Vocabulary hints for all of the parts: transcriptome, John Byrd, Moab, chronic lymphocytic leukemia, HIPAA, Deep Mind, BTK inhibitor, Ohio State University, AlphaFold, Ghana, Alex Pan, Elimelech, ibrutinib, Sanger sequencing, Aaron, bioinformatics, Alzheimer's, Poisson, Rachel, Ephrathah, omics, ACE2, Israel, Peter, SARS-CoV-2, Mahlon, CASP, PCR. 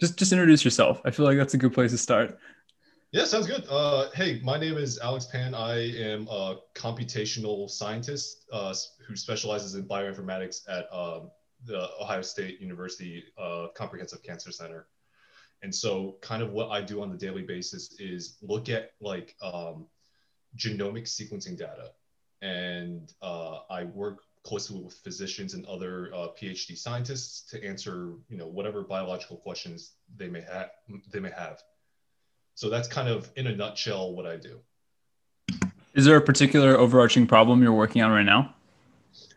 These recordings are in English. Just introduce yourself. I feel like that's a good place to start. Yeah, sounds good. Hey, my name is Alex Pan. I am a computational scientist who specializes in bioinformatics at the Ohio State University Comprehensive Cancer Center. And so kind of what I do on the daily basis is look at like genomic sequencing data. And I work closely with physicians and other PhD scientists to answer, you know, whatever biological questions they may have. So that's kind of, in a nutshell, what I do. Is there a particular overarching problem you're working on right now?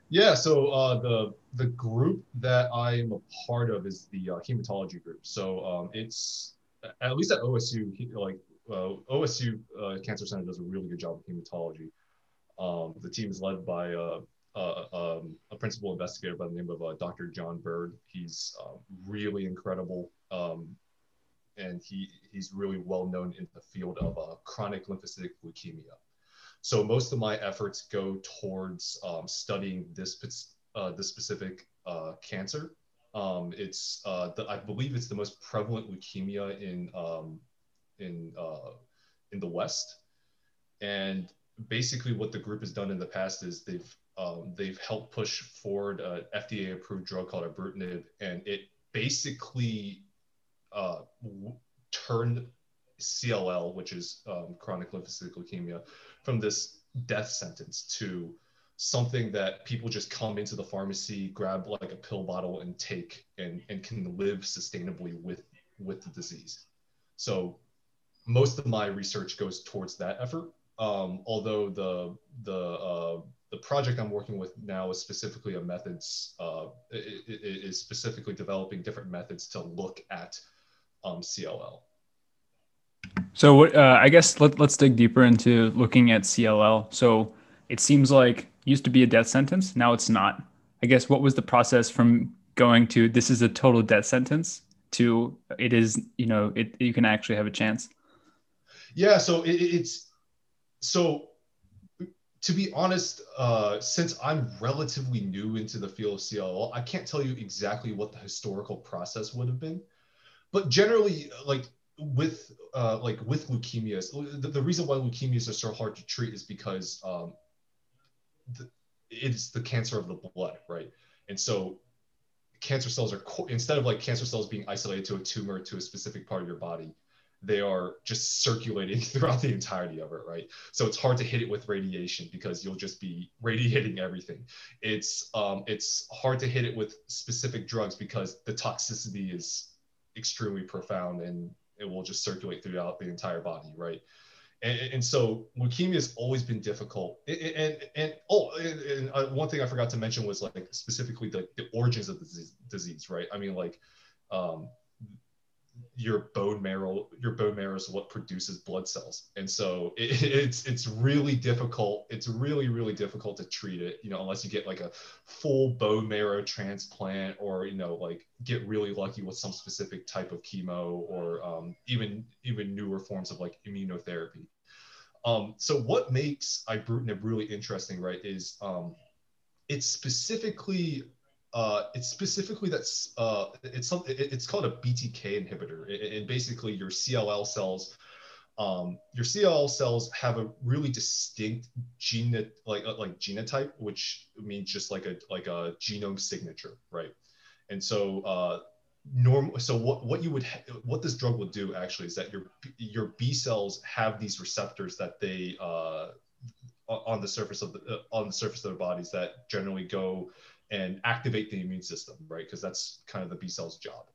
Yeah, so the group that I'm a part of is the hematology group. So it's, at least at OSU, like OSU Cancer Center does a really good job of hematology. The team is led by a principal investigator by the name of Dr. John Byrd. He's really incredible. And he's really well known in the field of chronic lymphocytic leukemia. So most of my efforts go towards studying this specific cancer. It's I believe it's the most prevalent leukemia in the West. And basically, what the group has done in the past is they've helped push forward an FDA-approved drug called ibrutinib, and it basically turned CLL, which is chronic lymphocytic leukemia, from this death sentence to something that people just come into the pharmacy, grab like a pill bottle and take, and can live sustainably with the disease. So most of my research goes towards that effort. Although the project I'm working with now is specifically a methods, is specifically developing different methods to look at CLL. So what, I guess let's dig deeper into looking at CLL. So it seems like it used to be a death sentence. Now it's not. I guess what was the process from going to this is a total death sentence to it is, you know, it you can actually have a chance? Yeah. So so to be honest, since I'm relatively new into the field of CLL, I can't tell you exactly what the historical process would have been. But generally, like with leukemias, the reason why leukemias are so hard to treat is because it's the cancer of the blood, right? And so cancer cells are, instead of like cancer cells being isolated to a tumor, to a specific part of your body, they are just circulating throughout the entirety of it, right? So it's hard to hit it with radiation because you'll just be radiating everything. It's hard to hit it with specific drugs because the toxicity is extremely profound and it will just circulate throughout the entire body, right? And so leukemia has always been difficult. And one thing I forgot to mention was like specifically the origins of the disease, right? I mean, like, your bone marrow is what produces blood cells, and so it's really difficult. It's really difficult to treat it, you know, unless you get like a full bone marrow transplant, or you know, like get really lucky with some specific type of chemo, or even newer forms of like immunotherapy. So what makes ibrutinib really interesting, right, is it's called a BTK inhibitor, and basically your CLL cells, have a really distinct genotype, which means just like a genome signature, right? And so what this drug will do actually is that your B cells have these receptors that they on the surface of their bodies that generally go and activate the immune system, right? Because that's kind of the B cell's job.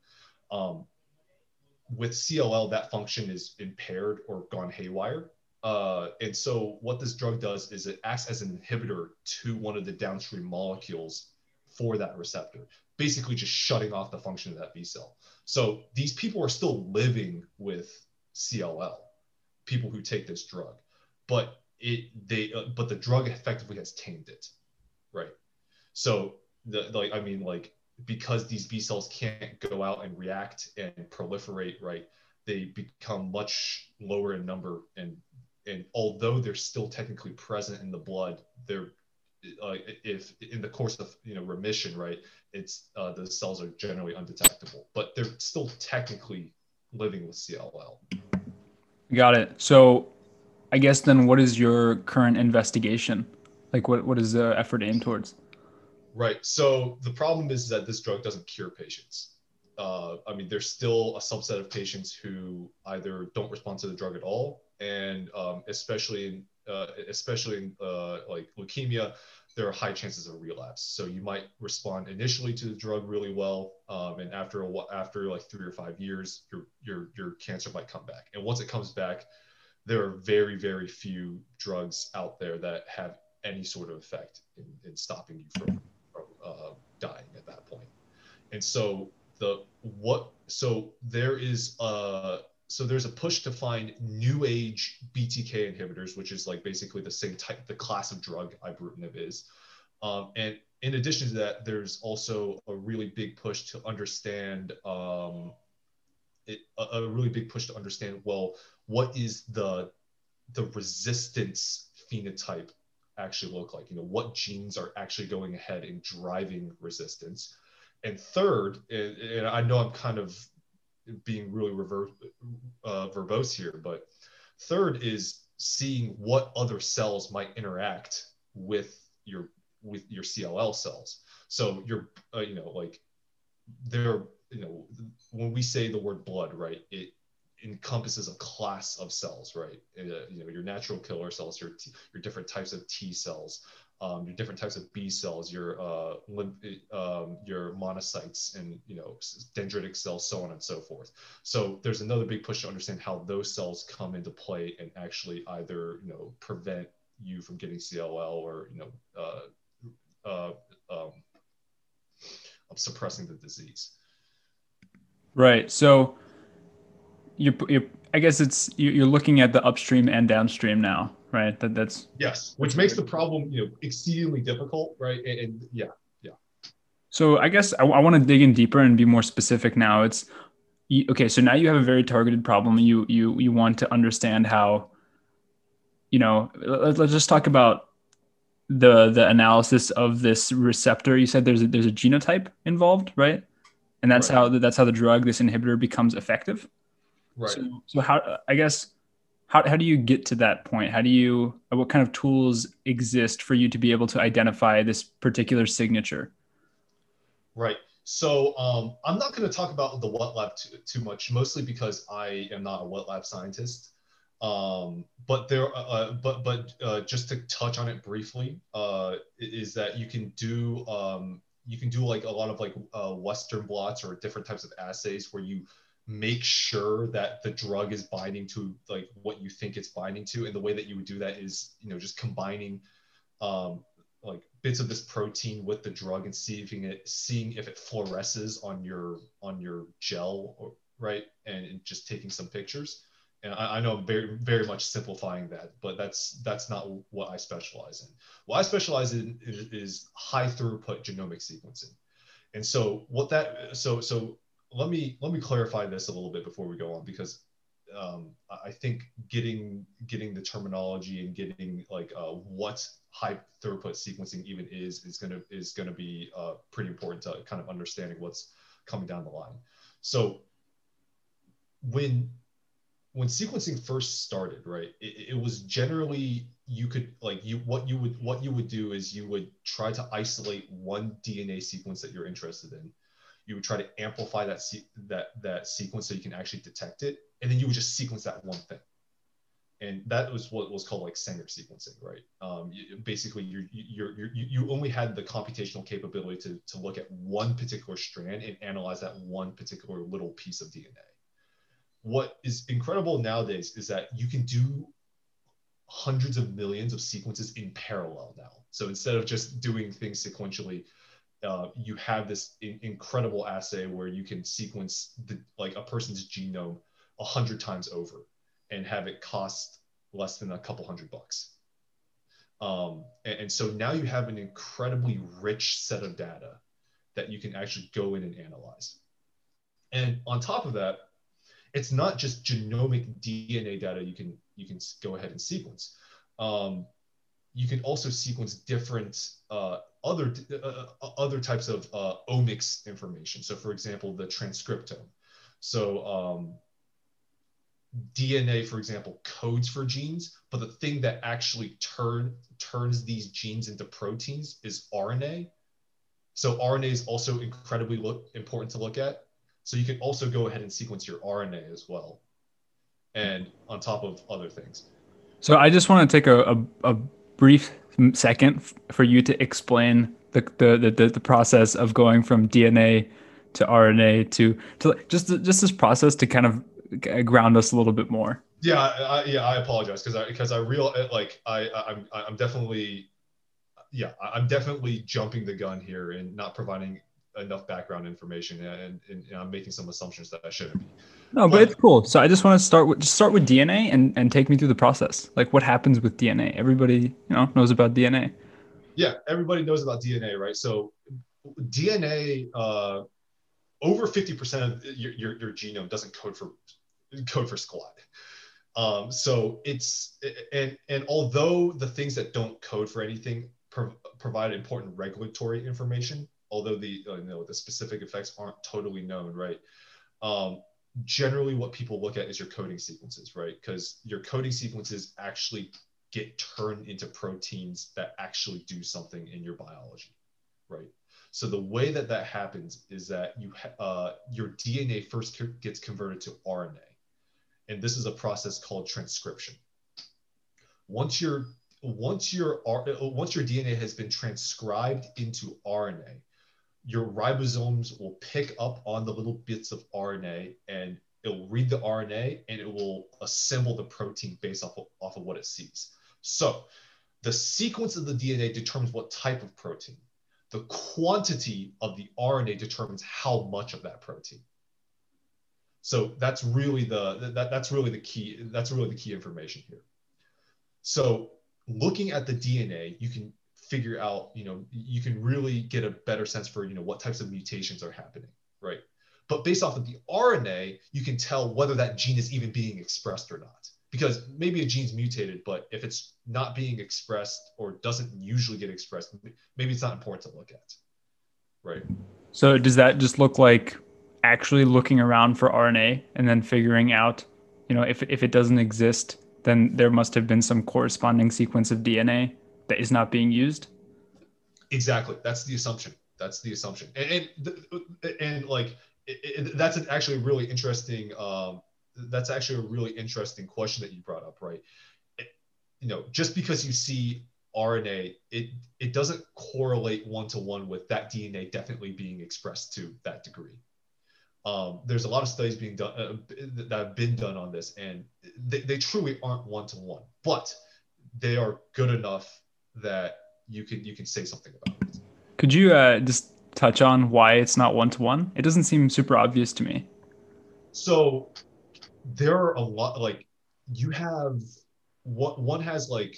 With CLL, that function is impaired or gone haywire. And so what this drug does is it acts as an inhibitor to one of the downstream molecules for that receptor, basically just shutting off the function of that B cell. So these people are still living with CLL, people who take this drug, but but the drug effectively has tamed it, right? So because these B cells can't go out and react and proliferate, right, they become much lower in number, and although they're still technically present in the blood, if in the course of remission, right, it's the cells are generally undetectable, but they're still technically living with CLL. Got it. So I guess then what is your current investigation? Like what is the effort aimed towards? Right. So the problem is that this drug doesn't cure patients. I mean, there's still a subset of patients who either don't respond to the drug at all, and especially in like leukemia, there are high chances of relapse. So you might respond initially to the drug really well, and after like 3 or 5 years, your cancer might come back. And once it comes back, there are very, very few drugs out there that have any sort of effect in stopping you from dying at that point. And so there's a push to find new age BTK inhibitors, which is like basically the same type, the class of drug ibrutinib is. And in addition to that, there's also a really big push to understand, well, what is the resistance phenotype actually look like? What genes are actually going ahead and driving resistance? And third, and I know I'm kind of being really verbose here, but third is seeing what other cells might interact with your CLL cells. So when we say the word blood, right, it encompasses a class of cells, right? Your natural killer cells, your different types of T cells, your different types of B cells, your monocytes, and dendritic cells, so on and so forth. So there's another big push to understand how those cells come into play and actually either prevent you from getting CLL or of suppressing the disease. Right. So you're looking at the upstream and downstream now. Right. That's yes, which makes the problem exceedingly difficult, right? And yeah. So I guess I want to dig in deeper and be more specific now. It's okay. So now you have a very targeted problem. You want to understand how. Let's just talk about the analysis of this receptor. You said there's a genotype involved, right? And that's right. How the drug, this inhibitor, becomes effective. Right. So how I guess. How do you get to that point? What kind of tools exist for you to be able to identify this particular signature? Right. So I'm not going to talk about the wet lab too much, mostly because I am not a wet lab scientist. But just to touch on it briefly, is that you can do like a lot of Western blots or different types of assays where you make sure that the drug is binding to like what you think it's binding to. And the way that you would do that is, just combining like bits of this protein with the drug and seeing if it fluoresces on your gel, or, right? And just taking some pictures. And I know I'm very, very much simplifying that, but that's not what I specialize in. What I specialize in is high throughput genomic sequencing. And so let me clarify this a little bit before we go on, because I think getting the terminology and getting like what high throughput sequencing even is going to be pretty important to kind of understanding what's coming down the line. So when sequencing first started, right, it was generally you would try to isolate one DNA sequence that you're interested in. You would try to amplify that sequence so you can actually detect it. And then you would just sequence that one thing. And that was what was called like Sanger sequencing, right? Basically, you only had the computational capability to look at one particular strand and analyze that one particular little piece of DNA. What is incredible nowadays is that you can do hundreds of millions of sequences in parallel now. So instead of just doing things sequentially, you have this incredible assay where you can sequence like a person's genome 100 times over and have it cost less than a couple $100. And so now you have an incredibly rich set of data that you can actually go in and analyze. And on top of that, it's not just genomic DNA data you can go ahead and sequence. you can also sequence different other types of omics information. So, for example, the transcriptome. So DNA, for example, codes for genes, but the thing that actually turns these genes into proteins is RNA. So RNA is also incredibly important to look at. So you can also go ahead and sequence your RNA as well, and on top of other things. So I just want to take a brief second for you to explain the process of going from DNA to RNA to just this process to kind of ground us a little bit more. Yeah, I apologize because I'm definitely jumping the gun here and not providing enough background information, and I'm making some assumptions that I shouldn't be. No, but it's cool. So I just want to start with DNA and take me through the process. Like, what happens with DNA? Everybody, knows about DNA. Yeah, everybody knows about DNA, right? So DNA, over 50% of your genome doesn't code for SCLAD. So and although the things that don't code for anything provide important regulatory information, although the specific effects aren't totally known, right? Generally, what people look at is your coding sequences, right? Because your coding sequences actually get turned into proteins that actually do something in your biology, right? So the way that happens is that your DNA first gets converted to RNA, and this is a process called transcription. Once your DNA has been transcribed into RNA, your ribosomes will pick up on the little bits of RNA, and it will read the RNA, and it will assemble the protein based off of what it sees. So the sequence of the DNA determines what type of protein. The quantity of the RNA determines how much of that protein. So that's really the key information here. So looking at the DNA, you can figure out, you can really get a better sense for, what types of mutations are happening, right? But based off of the RNA, you can tell whether that gene is even being expressed or not, because maybe a gene's mutated, but if it's not being expressed or doesn't usually get expressed, maybe it's not important to look at, right? So does that just look like actually looking around for RNA and then figuring out, if it doesn't exist, then there must have been some corresponding sequence of DNA that is not being used? Exactly. That's the assumption. And that's actually a really interesting. That's actually a really interesting question that you brought up, right? Just because you see RNA, it doesn't correlate one-to-one with that DNA definitely being expressed to that degree. There's a lot of studies being done that have been done on this, and they truly aren't one-to-one, but they are good enough that you can say something about it. Could you just touch on why it's not one-to-one? It doesn't seem super obvious to me. So there are a lot, like you have one has like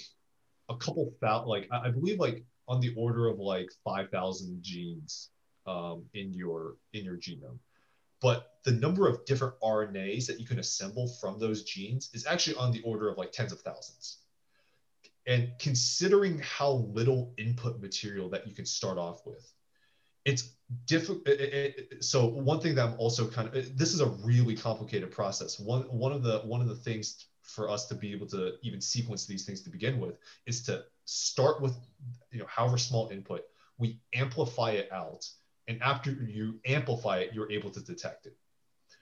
a couple thousand, like I believe like on the order of like 5,000 genes in your genome. But the number of different RNAs that you can assemble from those genes is actually on the order of like tens of thousands. And considering how little input material that you can start off with, it's difficult. So one thing that I'm also this is a really complicated process. One of the things for us to be able to even sequence these things to begin with is to start with, however small input, we amplify it out. And after you amplify it, you're able to detect it.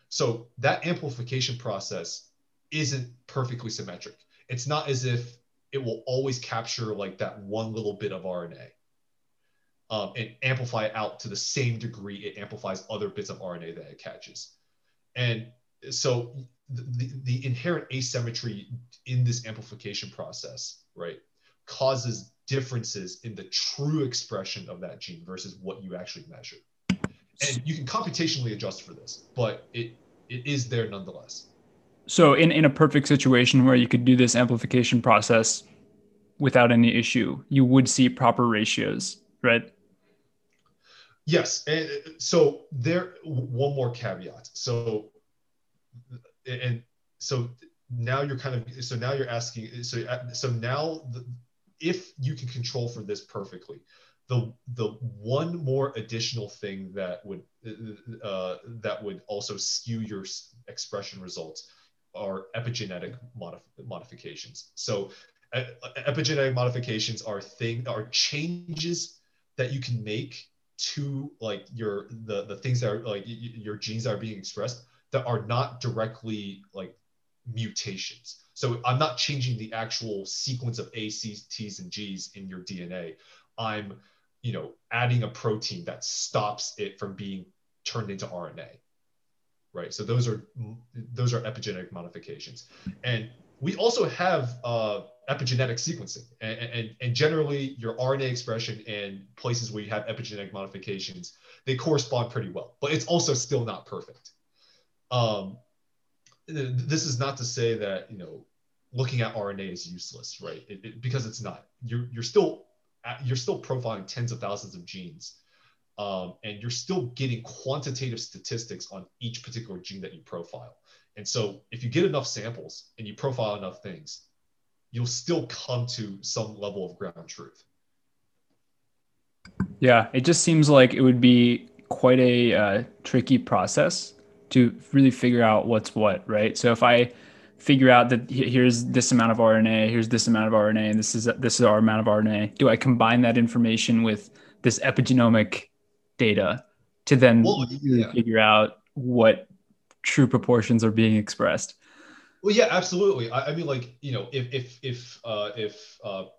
So that amplification process isn't perfectly symmetric. It's not as if it will always capture like that one little bit of RNA and amplify out to the same degree it amplifies other bits of RNA that it catches. And so the inherent asymmetry in this amplification process, right, causes differences in the true expression of that gene versus what you actually measure. And you can computationally adjust for this, but it is there nonetheless. So in a perfect situation where you could do this amplification process without any issue, you would see proper ratios, right? Yes. And so one more caveat. So now you're asking, so now if you can control for this perfectly. The one more additional thing that would also skew your expression results are epigenetic modifications. So epigenetic modifications are changes that you can make to like the things that are like your genes that are being expressed that are not directly like mutations. So I'm not changing the actual sequence of A, C, T's, and G's in your DNA. I'm adding a protein that stops it from being turned into RNA, right? So those are epigenetic modifications. And we also have epigenetic sequencing, and generally your RNA expression and places where you have epigenetic modifications, they correspond pretty well, but it's also still not perfect. This is not to say that, looking at RNA is useless, right? Because it's not. You're still profiling tens of thousands of genes, and you're still getting quantitative statistics on each particular gene that you profile. And so if you get enough samples and you profile enough things, you'll still come to some level of ground truth. Yeah, it just seems like it would be quite a tricky process to really figure out what's what, right? So if I figure out that here's this amount of RNA, here's this amount of RNA, and this is our amount of RNA, do I combine that information with this epigenomic data to then figure out what true proportions are being expressed? Well, yeah, absolutely. I mean, like, if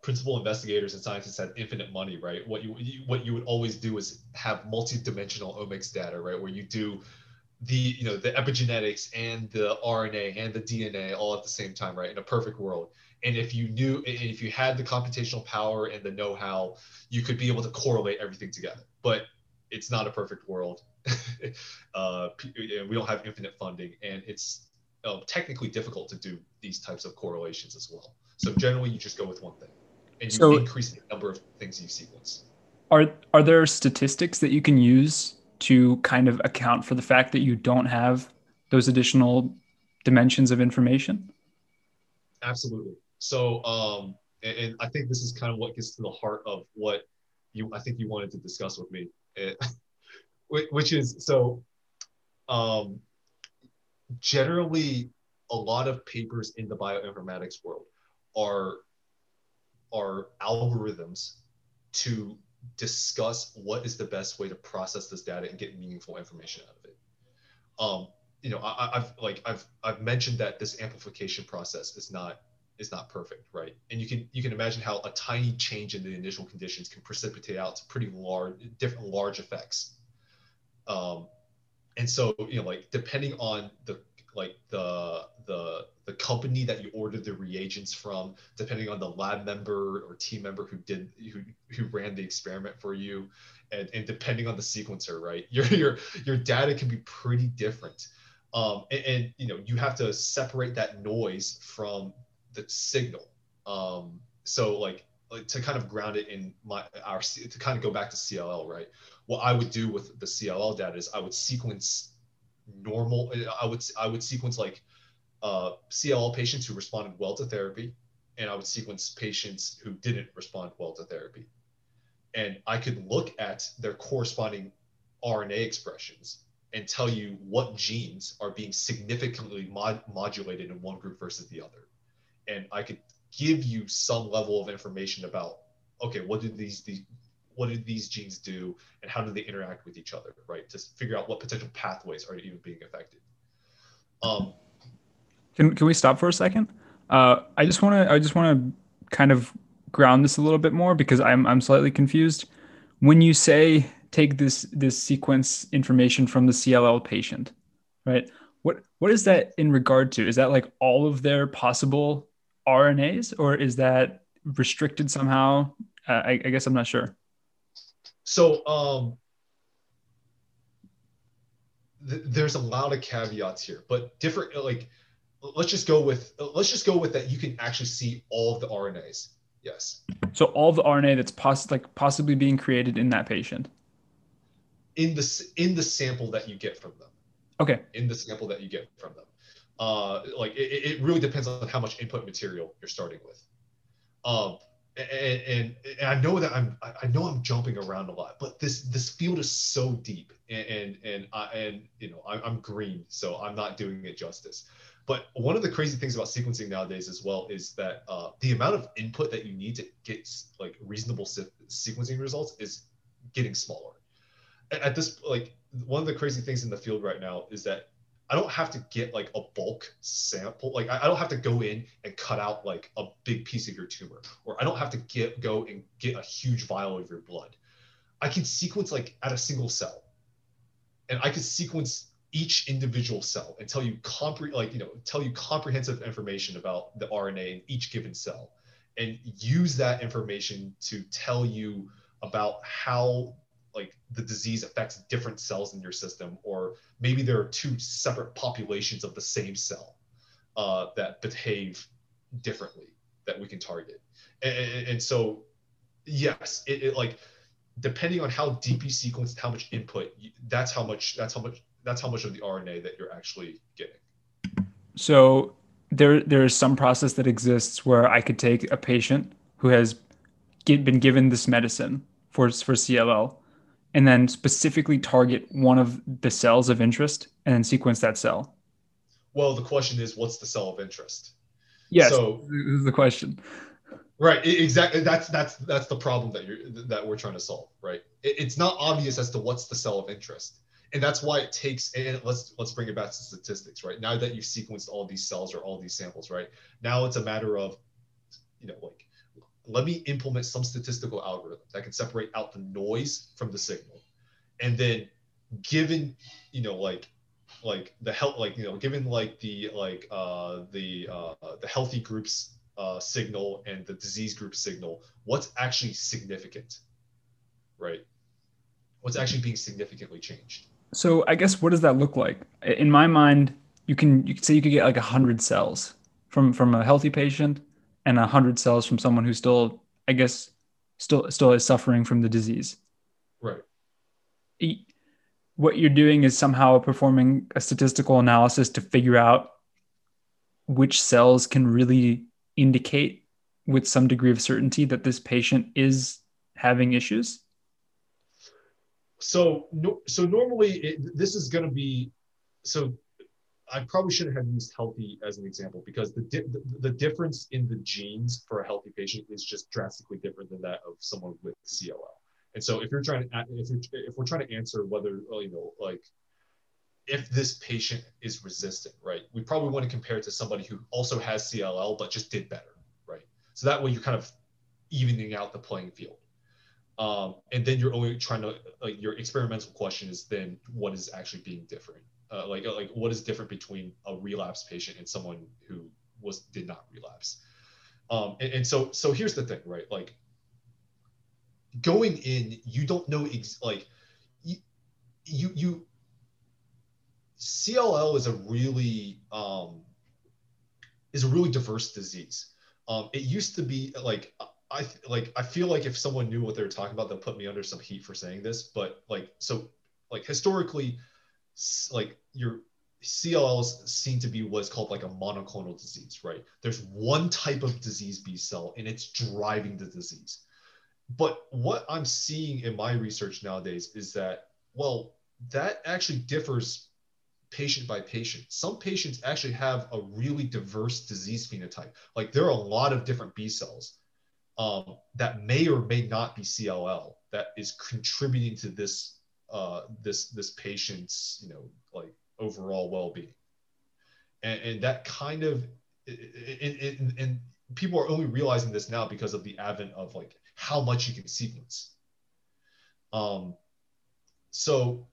principal investigators and scientists had infinite money, right? What you would always do is have multidimensional omics data, right? Where you do the epigenetics and the RNA and the DNA all at the same time, right? In a perfect world. And if you had the computational power and the know-how, you could be able to correlate everything together, but it's not a perfect world. We don't have infinite funding, and it's technically difficult to do these types of correlations as well. So generally you just go with one thing and you increase the number of things you sequence. Are there statistics that you can use to kind of account for the fact that you don't have those additional dimensions of information? Absolutely. So, and I think this is kind of what gets to the heart of what I think you wanted to discuss with me, which is, so generally a lot of papers in the bioinformatics world are algorithms to discuss what is the best way to process this data and get meaningful information out of it. I've mentioned that this amplification process is not perfect, right? And you can imagine how a tiny change in the initial conditions can precipitate out to pretty large effects. And so depending on the company that you ordered the reagents from, depending on the lab member or team member who ran the experiment for you, and depending on the sequencer, right, your data can be pretty different, and you have to separate that noise from the signal. So like to kind of ground it in our to kind of go back to CLL, right? What I would do with the CLL data is I would sequence normal. I would sequence CLL patients who responded well to therapy, and I would sequence patients who didn't respond well to therapy, and I could look at their corresponding RNA expressions and tell you what genes are being significantly modulated in one group versus the other, and I could give you some level of information about, okay, what do these genes do and how do they interact with each other, right? To figure out what potential pathways are even being affected. Can we stop for a second? I just want to kind of ground this a little bit more, because I'm slightly confused. When you say take this sequence information from the CLL patient, right? What is that in regard to? Is that like all of their possible RNAs, or is that restricted somehow? I guess I'm not sure. So there's a lot of caveats here, but different, like, let's just go with that you can actually see all of the RNAs. Yes. So all the RNA that's possibly being created in that patient. In the sample that you get from them. Okay. In the sample that you get from them. It really depends on how much input material you're starting with. And I know that I'm jumping around a lot, but this field is so deep, and you know, I'm green, so I'm not doing it justice. But one of the crazy things about sequencing nowadays as well is that the amount of input that you need to get like reasonable sequencing results is getting smaller. At this, like, one of the crazy things in the field right now is that I don't have to get like a bulk sample. Like, I don't have to go in and cut out like a big piece of your tumor, or I don't have to go and get a huge vial of your blood. I can sequence like at a single cell, and I can sequence each individual cell and tell you comprehensive information about the RNA in each given cell, and use that information to tell you about how like the disease affects different cells in your system, or maybe there are two separate populations of the same cell that behave differently that we can target. And so, yes, it like, depending on how deep you sequence, how much input, that's how much of the RNA that you're actually getting. So there is some process that exists where I could take a patient who has been given this medicine for CLL, and then specifically target one of the cells of interest and then sequence that cell? Well, the question is, what's the cell of interest? Yes, so, this is the question. Right, exactly. That's the problem that we're trying to solve, right? It's not obvious as to what's the cell of interest. And that's why it takes, and let's bring it back to statistics, right? Now that you've sequenced all these cells or all these samples, right? Now it's a matter of, you know, like, let me implement some statistical algorithm that can separate out the noise from the signal. And then given, you know, like the health, like, you know, given like the healthy group's signal and the disease group signal, what's actually significant, right? What's actually being significantly changed? So I guess, what does that look like? In my mind, you could say you could get like 100 cells from a healthy patient, and 100 cells from someone who still, I guess, still is suffering from the disease. Right. What you're doing is somehow performing a statistical analysis to figure out which cells can really indicate with some degree of certainty that this patient is having issues. So normally this is going to be, so I probably shouldn't have used healthy as an example, because the difference in the genes for a healthy patient is just drastically different than that of someone with CLL. And so if you're trying to, if we're trying to answer whether, you know, like if this patient is resistant, right, we probably want to compare it to somebody who also has CLL, but just did better, right? So that way you're kind of evening out the playing field. And then you're only trying to, like, your experimental question is then what is actually being different? Like what is different between a relapsed patient and someone who did not relapse? And so here's the thing, right? Like, going in, you don't know, CLL is a really diverse disease. It used to be like, I feel like if someone knew what they were talking about, they'll put me under some heat for saying this, but like, so like historically, like your CLLs seem to be what's called like a monoclonal disease, right? There's one type of disease B cell and it's driving the disease. But what I'm seeing in my research nowadays is that, well, that actually differs patient by patient. Some patients actually have a really diverse disease phenotype. Like, there are a lot of different B cells that may or may not be CLL that is contributing to this patient's, you know, like overall well-being, and that kind of, and people are only realizing this now because of the advent of like how much you can sequence. So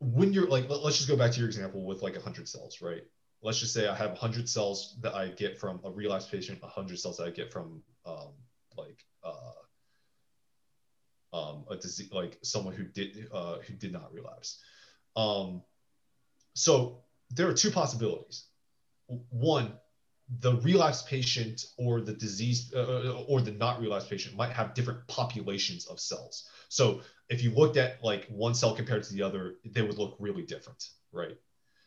when you're like, let's just go back to your example with like 100 cells, right? Let's just say I have 100 cells that I get from a relapsed patient, 100 cells that I get from a disease, like someone who did not relapse. So there are two possibilities. One, the relapsed patient or the disease or the not relapsed patient might have different populations of cells. So if you looked at like one cell compared to the other, they would look really different, right?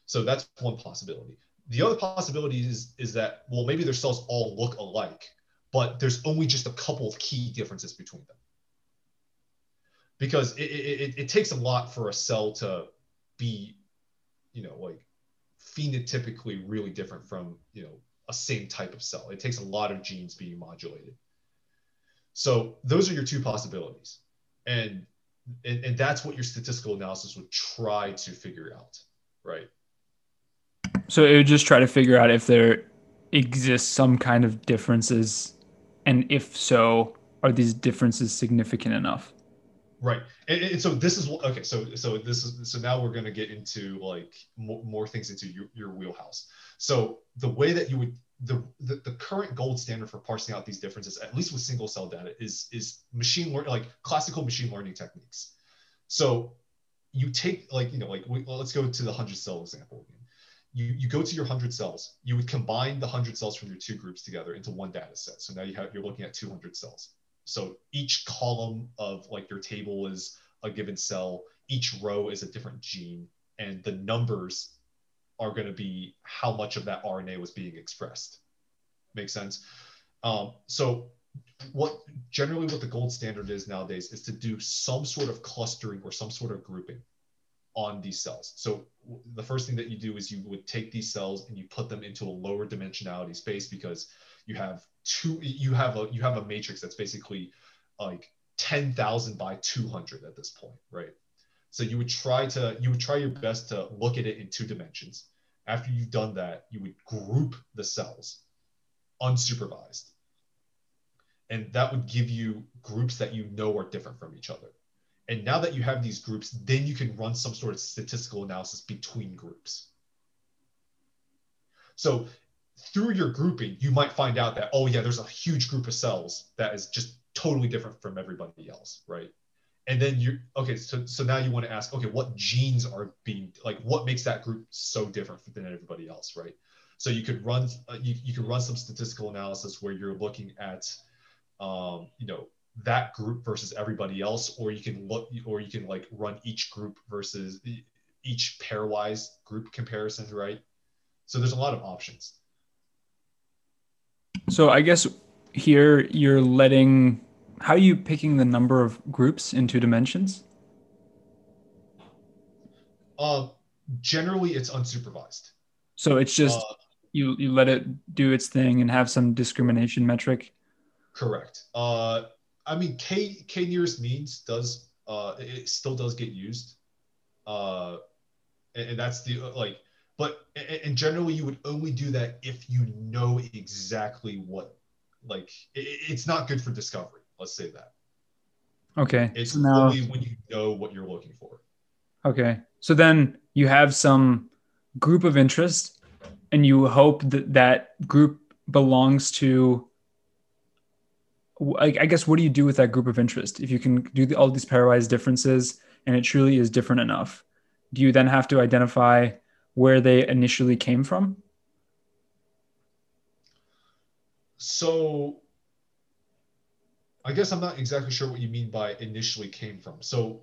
So that's one possibility. The other possibility is that, well, maybe their cells all look alike, but there's only just a couple of key differences between them. Because it takes a lot for a cell to be, you know, like phenotypically really different from, you know, a same type of cell. It takes a lot of genes being modulated. So those are your two possibilities. And that's what your statistical analysis would try to figure out, right? So it would just try to figure out if there exists some kind of differences. And if so, are these differences significant enough? Right. And so this is, okay. So this is, so now we're going to get into like more things into your wheelhouse. So the way that you would, the current gold standard for parsing out these differences, at least with single cell data, is machine learning, like classical machine learning techniques. So you take like, you know, like let's go to the 100 cell example again. You go to your 100 cells, you would combine the 100 cells from your two groups together into one data set. So now you're looking at 200 cells. So each column of like your table is a given cell, each row is a different gene, and the numbers are going to be how much of that RNA was being expressed. Make sense? So what the gold standard is nowadays is to do some sort of clustering or some sort of grouping on these cells. So the first thing that you do is you would take these cells and you put them into a lower dimensionality space, because you have a matrix that's basically like 10,000 by 200 at this point, right? So you would try your best to look at it in two dimensions. After you've done that, you would group the cells unsupervised. And that would give you groups that you know are different from each other. And now that you have these groups, then you can run some sort of statistical analysis between groups. So through your grouping, you might find out that, oh yeah, there's a huge group of cells that is just totally different from everybody else, right? And then so now you want to ask, okay, what genes are being, like what makes that group so different than everybody else, right? So you could run, you could run some statistical analysis where you're looking at, you know, that group versus everybody else, or you can look, or you can like run each group versus each pairwise group comparison, right? So there's a lot of options. So I guess here you're letting, how are you picking the number of groups in two dimensions? Generally, it's unsupervised. So it's just you let it do its thing and have some discrimination metric? Correct. I mean, K nearest means does, it still does get used. And that's the, like, but, and generally you would only do that if you know exactly what, like, it's not good for discovery. Let's say that. Okay. It's only when you know what you're looking for. Okay. So then you have some group of interest and you hope that that group belongs to, I guess, what do you do with that group of interest? If you can do all these pairwise differences and it truly is different enough, do you then have to identify where they initially came from? So I guess I'm not exactly sure what you mean by initially came from. So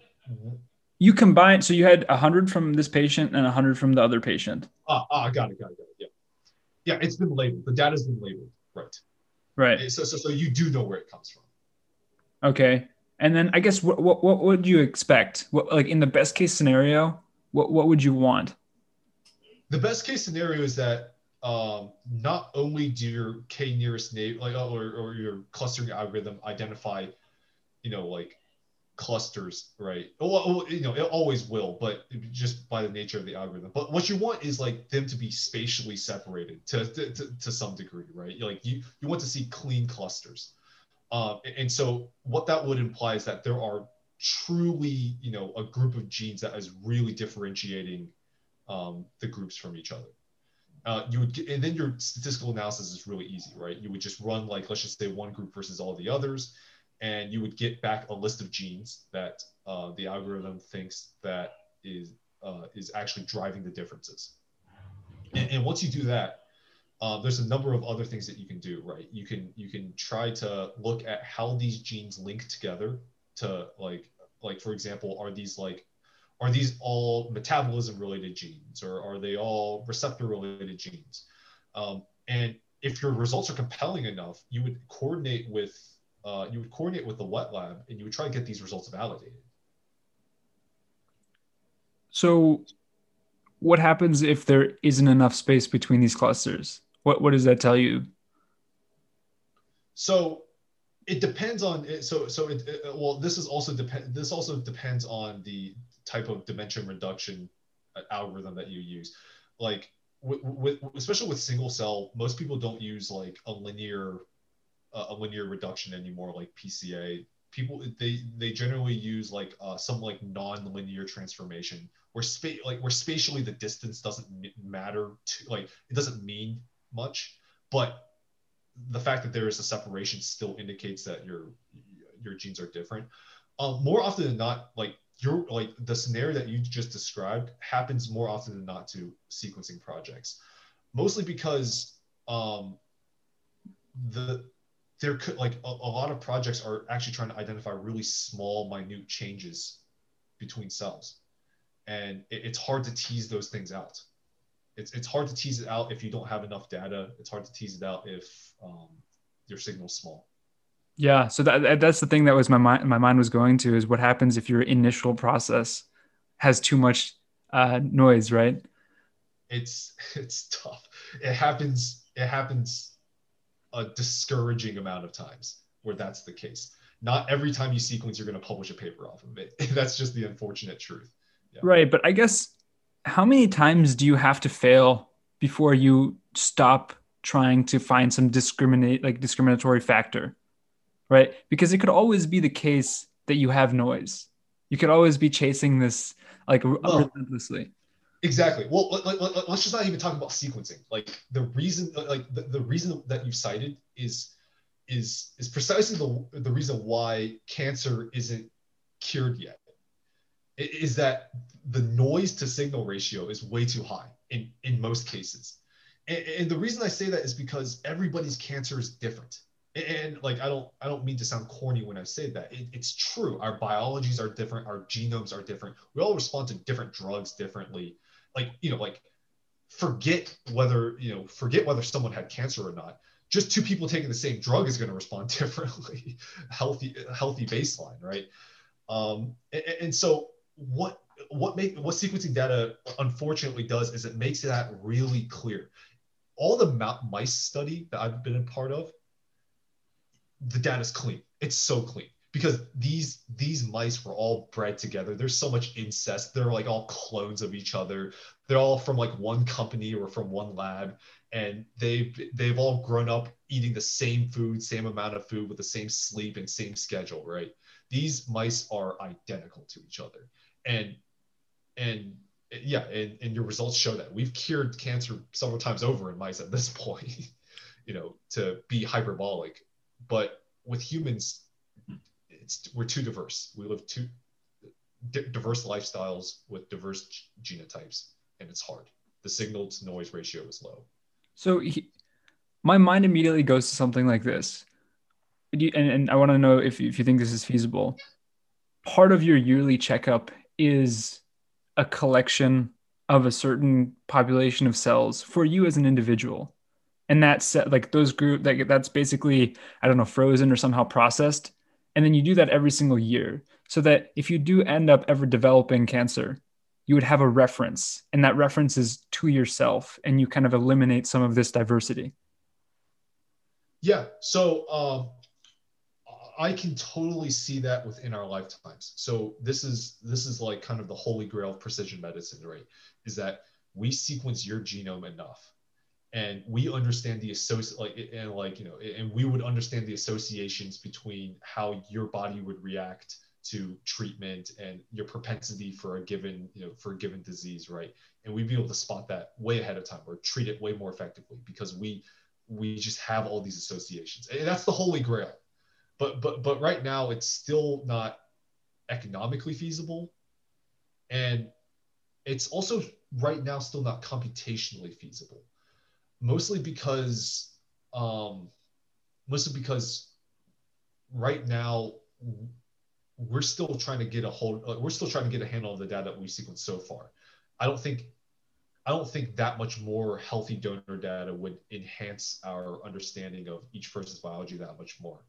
you combine, so you had 100 from this patient and 100 from the other patient. Got it. Yeah. It's been labeled. The data's been labeled. Right. So you do know where it comes from. Okay. And then I guess what would you expect? What, like in the best case scenario, what would you want? The best case scenario is that not only do your K nearest neighbor, like, or your clustering algorithm identify, you know, like clusters, right? Well, you know, it always will, but just by the nature of the algorithm. But what you want is like them to be spatially separated to some degree, right? Like you want to see clean clusters. And so what that would imply is that there are truly, you know, a group of genes that is really differentiating the groups from each other. You would get, and then your statistical analysis is really easy, right? You would just run, like, let's just say one group versus all the others, and you would get back a list of genes that the algorithm thinks that is actually driving the differences. And once you do that, there's a number of other things that you can do, right? You can try to look at how these genes link together to, like for example, are these all metabolism related genes, or are they all receptor related genes? And if your results are compelling enough, you would coordinate with the wet lab, and you would try to get these results validated. So what happens if there isn't enough space between these clusters? What does that tell you? So it depends on, this also depends on the type of dimension reduction algorithm that you use. Like especially with single cell, most people don't use like a linear reduction anymore, like PCA. People they generally use like some like non-linear transformation where spatially the distance doesn't matter, it doesn't mean much, but the fact that there is a separation still indicates that your genes are different. More often than not, the scenario that you just described happens more often than not to sequencing projects, mostly because a lot of projects are actually trying to identify really small, minute changes between cells, and it's hard to tease those things out. It's hard to tease it out if you don't have enough data. It's hard to tease it out if your signal's small. Yeah, so that's the thing that was my mind was going to, is what happens if your initial process has too much noise, right? It's tough. It happens a discouraging amount of times where that's the case. Not every time you sequence, you're going to publish a paper off of it. That's just the unfortunate truth. Yeah. Right, but I guess how many times do you have to fail before you stop trying to find some discriminatory factor? Right? Because it could always be the case that you have noise. You could always be chasing this relentlessly. Exactly. Well, let's just not even talk about sequencing. Like the reason that you cited is precisely the reason why cancer isn't cured yet. It is that the noise to signal ratio is way too high in most cases. And the reason I say that is because everybody's cancer is different. And like, I don't mean to sound corny when I say that. It's true. Our biologies are different. Our genomes are different. We all respond to different drugs differently. Forget whether someone had cancer or not. Just two people taking the same drug is going to respond differently. healthy baseline, right? So what sequencing data unfortunately does is it makes that really clear. All the mice study that I've been a part of, the data's clean. It's so clean because these mice were all bred together. There's so much incest. They're like all clones of each other. They're all from like one company or from one lab, and they've all grown up eating the same food, same amount of food, with the same sleep and same schedule, right? These mice are identical to each other, and your results show that. We've cured cancer several times over in mice at this point, to be hyperbolic. But with humans, we're too diverse. We live two diverse lifestyles with diverse genotypes, and it's hard. The signal to noise ratio is low. So my mind immediately goes to something like this. And I want to know if you think this is feasible. Part of your yearly checkup is a collection of a certain population of cells for you as an individual. And that's like those group, that's basically, I don't know, frozen or somehow processed. And then you do that every single year, so that if you do end up ever developing cancer, you would have a reference, and that reference is to yourself, and you kind of eliminate some of this diversity. Yeah. So I can totally see that within our lifetimes. So this is like kind of the holy grail of precision medicine, right? Is that we sequence your genome enough, and we understand we would understand the associations between how your body would react to treatment and your propensity for a given disease, right? And we'd be able to spot that way ahead of time or treat it way more effectively because we just have all these associations. And that's the holy grail. But right now it's still not economically feasible, and it's also right now still not computationally feasible. Mostly because right now we're still trying to get a handle of the data that we've sequenced so far. I don't think I don't think that much more healthy donor data would enhance our understanding of each person's biology that much more.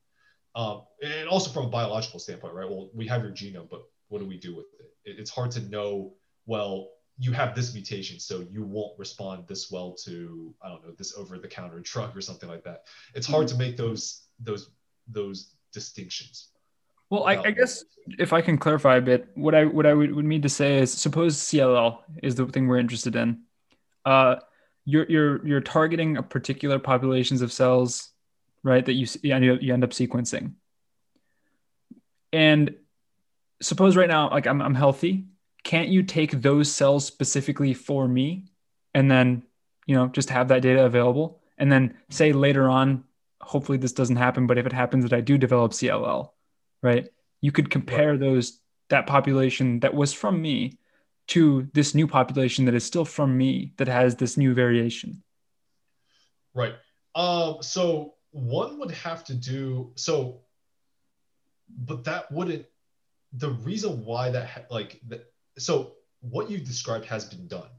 And also from a biological standpoint, right? Well, we have your genome, but what do we do with it? It's hard to know, well, you have this mutation, so you won't respond this well to, I don't know, this over-the-counter drug or something like that. It's hard to make those distinctions. Well, I guess if I can clarify a bit, what I would mean to say is, suppose CLL is the thing we're interested in. You're targeting a particular populations of cells, right? That you end up sequencing. And suppose right now, like I'm healthy. Can't you take those cells specifically for me, and then just have that data available, and then say later on, hopefully this doesn't happen, but if it happens that I do develop CLL, right? You could compare that population that was from me to this new population that is still from me that has this new variation. Right. So one would have to do so, but that wouldn't. The reason why that so what you described has been done.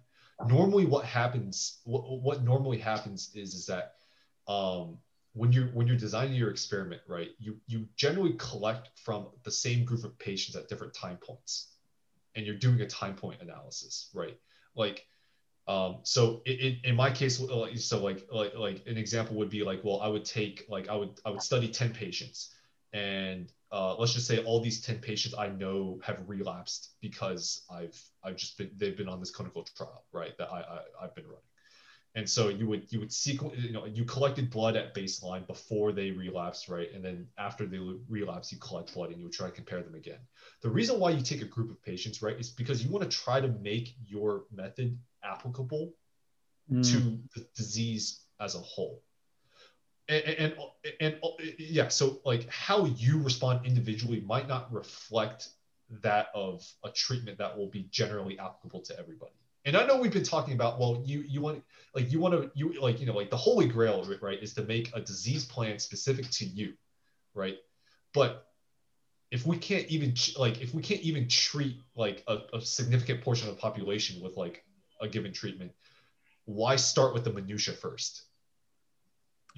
Normally what happens, what normally happens is that when you're designing your experiment, right, you generally collect from the same group of patients at different time points, and you're doing a time point analysis, right? Like, so in my case, so like an example would be like, well, I would take, like, I would study 10 patients, and let's just say all these 10 patients I know have relapsed because they've been on this clinical trial, right, that I've been running. And so you would sequence, you collected blood at baseline before they relapsed, right? And then after they relapse, you collect blood and you would try to compare them again. The reason why you take a group of patients, right, is because you want to try to make your method applicable to the disease as a whole. And yeah, so like how you respond individually might not reflect that of a treatment that will be generally applicable to everybody. And I know we've been talking about, well, you want to the holy grail of it, right, is to make a disease plan specific to you, right? But if we can't even treat like a significant portion of the population with like a given treatment, why start with the minutia first?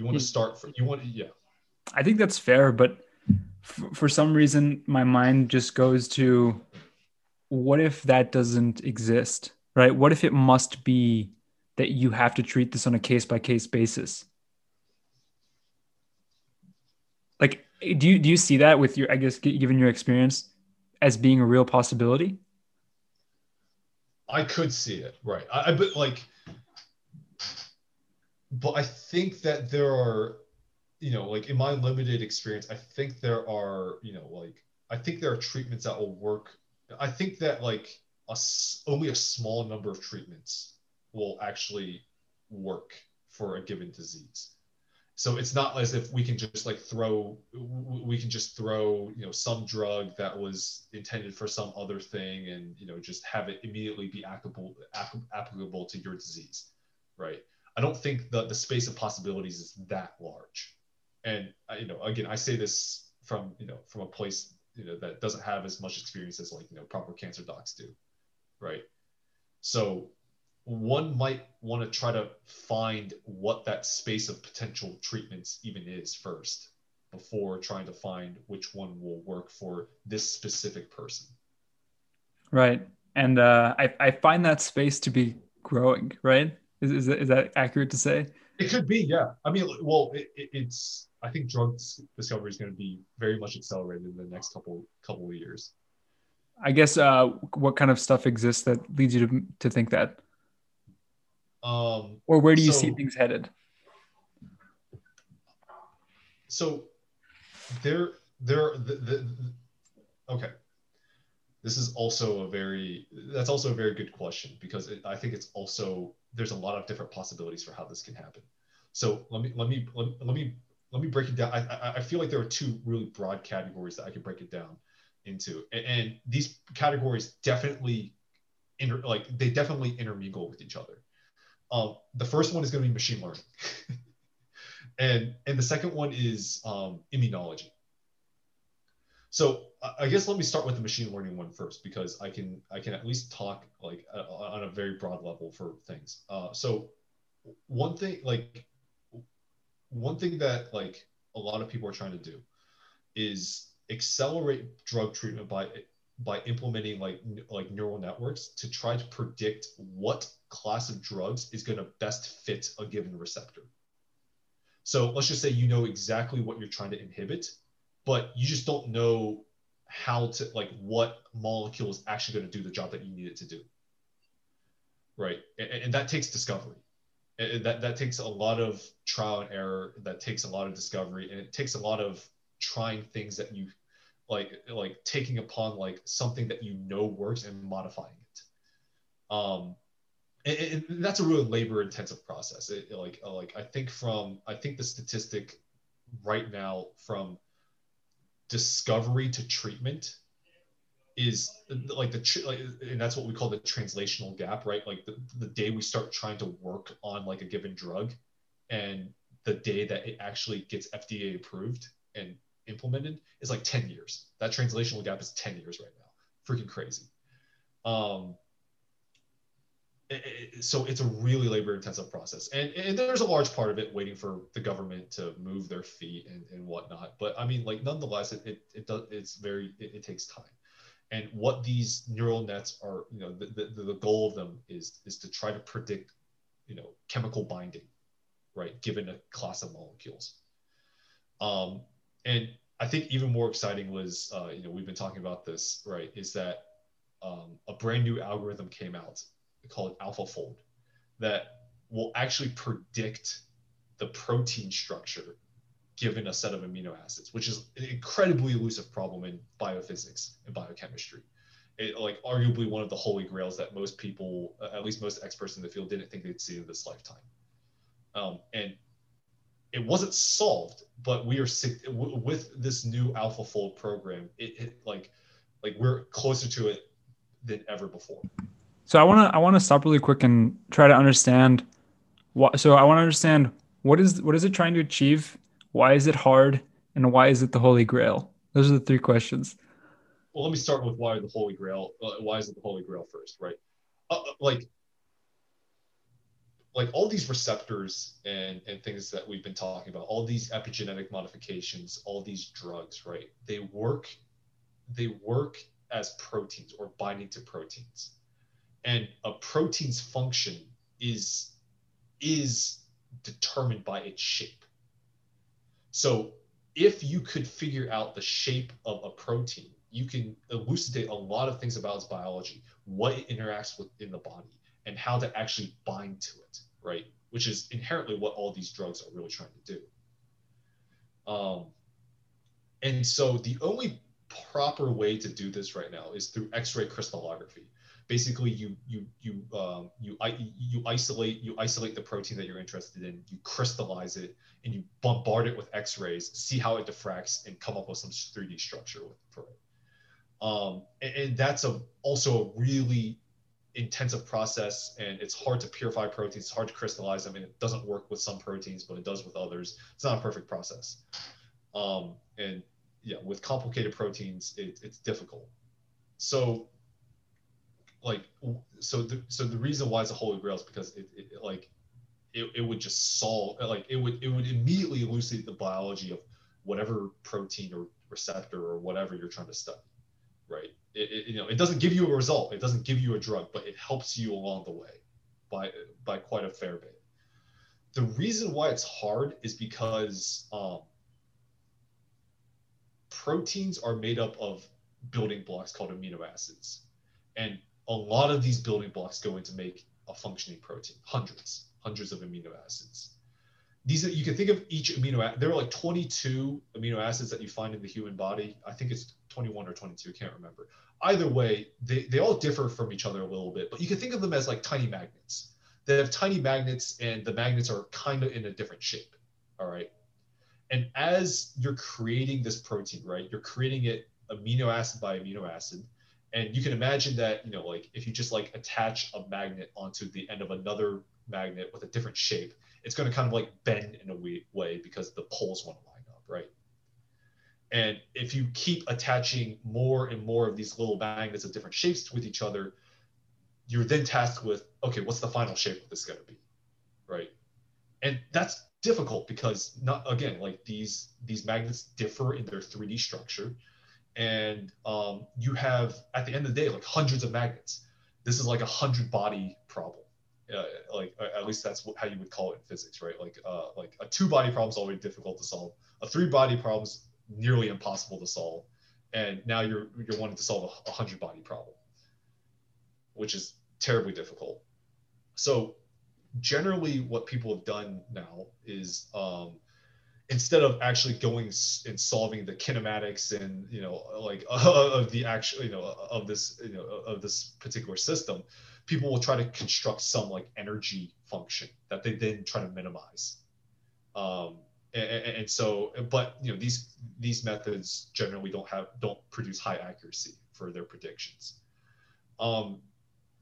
I think that's fair, but for some reason, my mind just goes to, what if that doesn't exist, right? What if it must be that you have to treat this on a case-by-case basis? Like, do you see that with your, I guess, given your experience, as being a real possibility? I could see it, right. But I think that there are, in my limited experience, I think there are, I think there are treatments that will work. I think that only a small number of treatments will actually work for a given disease. So it's not as if we can just throw, some drug that was intended for some other thing and, just have it immediately be applicable to your disease, right? I don't think the space of possibilities is that large. And, again, I say this from a place, that doesn't have as much experience as proper cancer docs do. Right. So one might want to try to find what that space of potential treatments even is first, before trying to find which one will work for this specific person. Right. And I find that space to be growing, right? Is that accurate to say? It could be, yeah. I mean, well, it's. I think drug discovery is going to be very much accelerated in the next couple of years. I guess. What kind of stuff exists that leads you to think that? Or where do you see things headed? So, okay. This is also a very good question, because I think it's also, there's a lot of different possibilities for how this can happen. So let me break it down. I feel like there are two really broad categories that I could break it down into. And these categories definitely definitely intermingle with each other. The first one is going to be machine learning. and the second one is immunology. So I guess let me start with the machine learning one first, because I can at least talk like on a very broad level for things. So one thing that like a lot of people are trying to do is accelerate drug treatment by implementing like neural networks to try to predict what class of drugs is going to best fit a given receptor. So let's just say you know exactly what you're trying to inhibit, but you just don't know how to, like, what molecule is actually going to do the job that you need it to do, right? And that takes discovery. And that takes a lot of trial and error. That takes a lot of discovery, and it takes a lot of trying things that you like taking upon like something that you know works and modifying it. And that's a really labor-intensive process. I think the statistic right now from discovery to treatment is and that's what we call the translational gap, right? Like the day we start trying to work on like a given drug and the day that it actually gets FDA approved and implemented is like 10 years. That translational gap is 10 years right now. Freaking crazy. So it's a really labor-intensive process, and there's a large part of it waiting for the government to move their feet and whatnot. But I mean, like, nonetheless, it takes time. And what these neural nets are, you know, the goal of them is to try to predict, you know, chemical binding, right, given a class of molecules. And I think even more exciting was, you know, we've been talking about this, right, is that a brand new algorithm came out called AlphaFold that will actually predict the protein structure given a set of amino acids, which is an incredibly elusive problem in biophysics and biochemistry. It, like, arguably one of the holy grails that most people, at least most experts in the field, didn't think they'd see in this lifetime. And it wasn't solved, but we are with this new AlphaFold program, It we're closer to it than ever before. So I want to stop really quick and try to understand what. So I want to understand what is it trying to achieve? Why is it hard, and why is it the holy grail? Those are the three questions. Well, let me start with why the holy grail. Why is it the holy grail first, right? Like all these receptors and things that we've been talking about, all these epigenetic modifications, all these drugs, right? They work as proteins or binding to proteins. And a protein's function is determined by its shape. So if you could figure out the shape of a protein, you can elucidate a lot of things about its biology, what it interacts with in the body, and how to actually bind to it, right? Which is inherently what all these drugs are really trying to do. And so the only proper way to do this right now is through X-ray crystallography. Basically, you isolate the protein that you're interested in, you crystallize it, and you bombard it with X-rays, see how it diffracts, and come up with some 3D structure for it. And that's also a really intensive process, and it's hard to purify proteins, it's hard to crystallize them, and it doesn't work with some proteins, but it does with others. It's not a perfect process. And yeah, with complicated proteins, it's difficult. So the reason why it's a holy grail is because it would just solve, like, it would immediately elucidate the biology of whatever protein or receptor or whatever you're trying to study, right? It doesn't give you a result, it doesn't give you a drug, but it helps you along the way by quite a fair bit. The reason why it's hard is because proteins are made up of building blocks called amino acids, and a lot of these building blocks go into make a functioning protein, hundreds of amino acids. These are, you can think of each amino acid, there are like 22 amino acids that you find in the human body. I think it's 21 or 22, I can't remember. Either way, they all differ from each other a little bit, but you can think of them as like tiny magnets. They have tiny magnets, and the magnets are kind of in a different shape, all right? And as you're creating this protein, right, you're creating it amino acid by amino acid. And you can imagine that, you know, like if you just like attach a magnet onto the end of another magnet with a different shape, it's going to kind of like bend in a way because the poles want to line up, right? And if you keep attaching more and more of these little magnets of different shapes with each other, you're then tasked with, okay, what's the final shape of this going to be, right? And that's difficult because, not again, like these magnets differ in their 3D structure, and you have at the end of the day like hundreds of magnets. This is like a 100-body problem, like at least that's how you would call it in physics, right? Like a 2-body problem is always difficult to solve. A 3-body problem is nearly impossible to solve, and now you're wanting to solve a 100-body problem, which is terribly difficult. So generally what people have done now is instead of actually going and solving the kinematics and, you know, like of the actual, you know, of this, you know, of this particular system, people will try to construct some like energy function that they then try to minimize. And so, but, you know, these methods generally don't produce high accuracy for their predictions.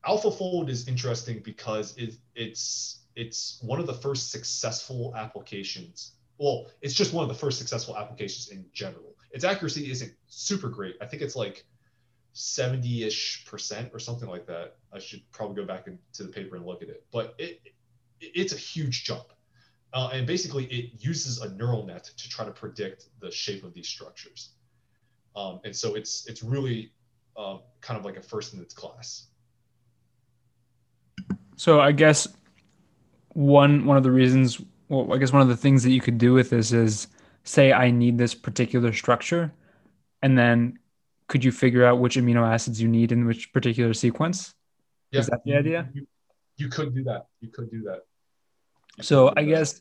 AlphaFold is interesting because it's one of the first successful applications. Well, it's just one of the first successful applications in general. Its accuracy isn't super great. I think it's like 70-ish% or something like that. I should probably go back into the paper and look at it. But it's a huge jump. And basically, it uses a neural net to try to predict the shape of these structures. And so it's really kind of like a first in its class. So I guess one of the reasons, well, I guess one of the things that you could do with this is say, I need this particular structure, and then could you figure out which amino acids you need in which particular sequence? Yeah. Is that the idea? You could do that. You could do that. So I guess,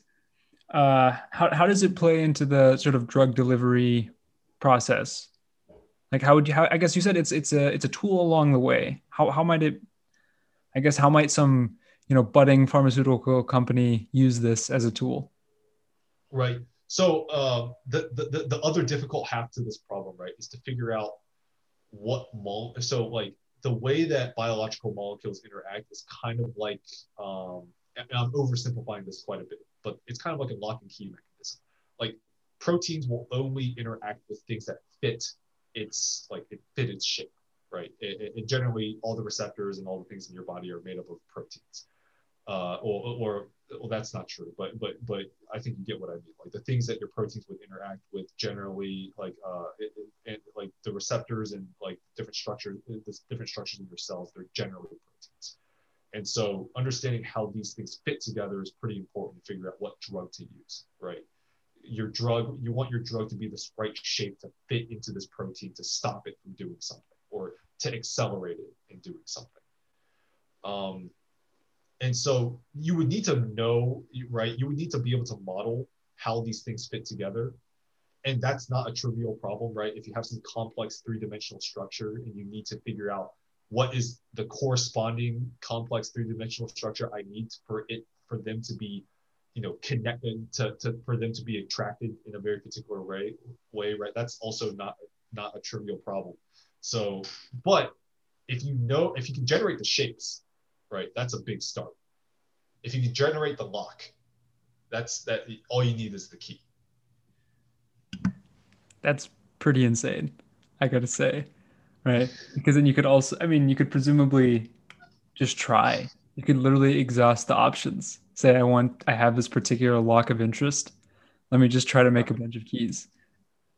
how does it play into the sort of drug delivery process? Like I guess you said it's a tool along the way. How might it, I guess, how might some, you know, budding pharmaceutical company use this as a tool? Right. So the other difficult half to this problem, right, is to figure out what so like the way that biological molecules interact is kind of like, and I'm oversimplifying this quite a bit, but it's kind of like a lock and key mechanism. Like proteins will only interact with things that fit its shape, right? It generally, all the receptors and all the things in your body are made up of proteins. Or that's not true, but I think you get what I mean. Like the things that your proteins would interact with generally, like like the receptors and like different structures in your cells, they're generally proteins. And so understanding how these things fit together is pretty important to figure out what drug to use, right? You want your drug to be this right shape to fit into this protein to stop it from doing something or to accelerate it in doing something. And so you would need to know, right? You would need to be able to model how these things fit together. And that's not a trivial problem, right? If you have some complex 3-dimensional structure and you need to figure out what is the corresponding complex 3-dimensional structure I need for them to be, you know, connected for them to be attracted in a very particular way, right? That's also not a trivial problem. So, but if you can generate the shapes, right, that's a big start. If you can generate the lock, all you need is the key. That's pretty insane, I gotta say. Right. Because then you could also, I mean, you could presumably just try. You could literally exhaust the options. Say, I have this particular lock of interest. Let me just try to make a bunch of keys.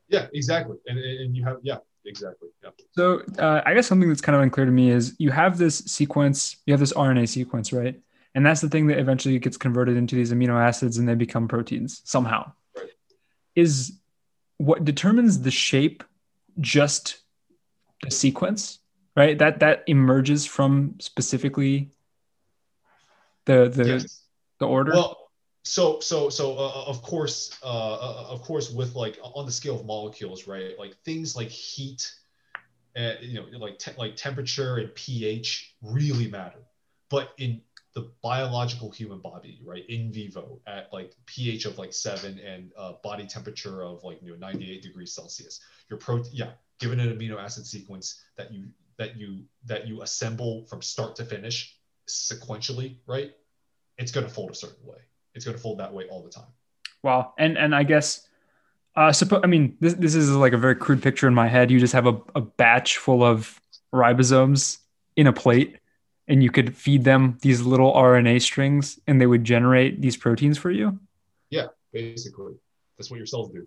Yeah, exactly. And you have, yeah, exactly. Yeah. So I guess something that's kind of unclear to me is you have this RNA sequence, right? And that's the thing that eventually gets converted into these amino acids and they become proteins somehow. Right. Is what determines the shape just the sequence, right? That emerges from specifically the order. Well, so of course, with like on the scale of molecules, right? Like things like heat, you know, like temperature and pH really matter. But in the biological human body, right, in vivo, at like pH of like 7 and body temperature of like, you know, 98 degrees Celsius, your protein, yeah, given an amino acid sequence that you assemble from start to finish sequentially, right? It's going to fold a certain way. It's going to fold that way all the time. Wow. And I guess I mean, this is like a very crude picture in my head. You just have a batch full of ribosomes in a plate, and you could feed them these little RNA strings, and they would generate these proteins for you? Yeah, basically. That's what your cells do.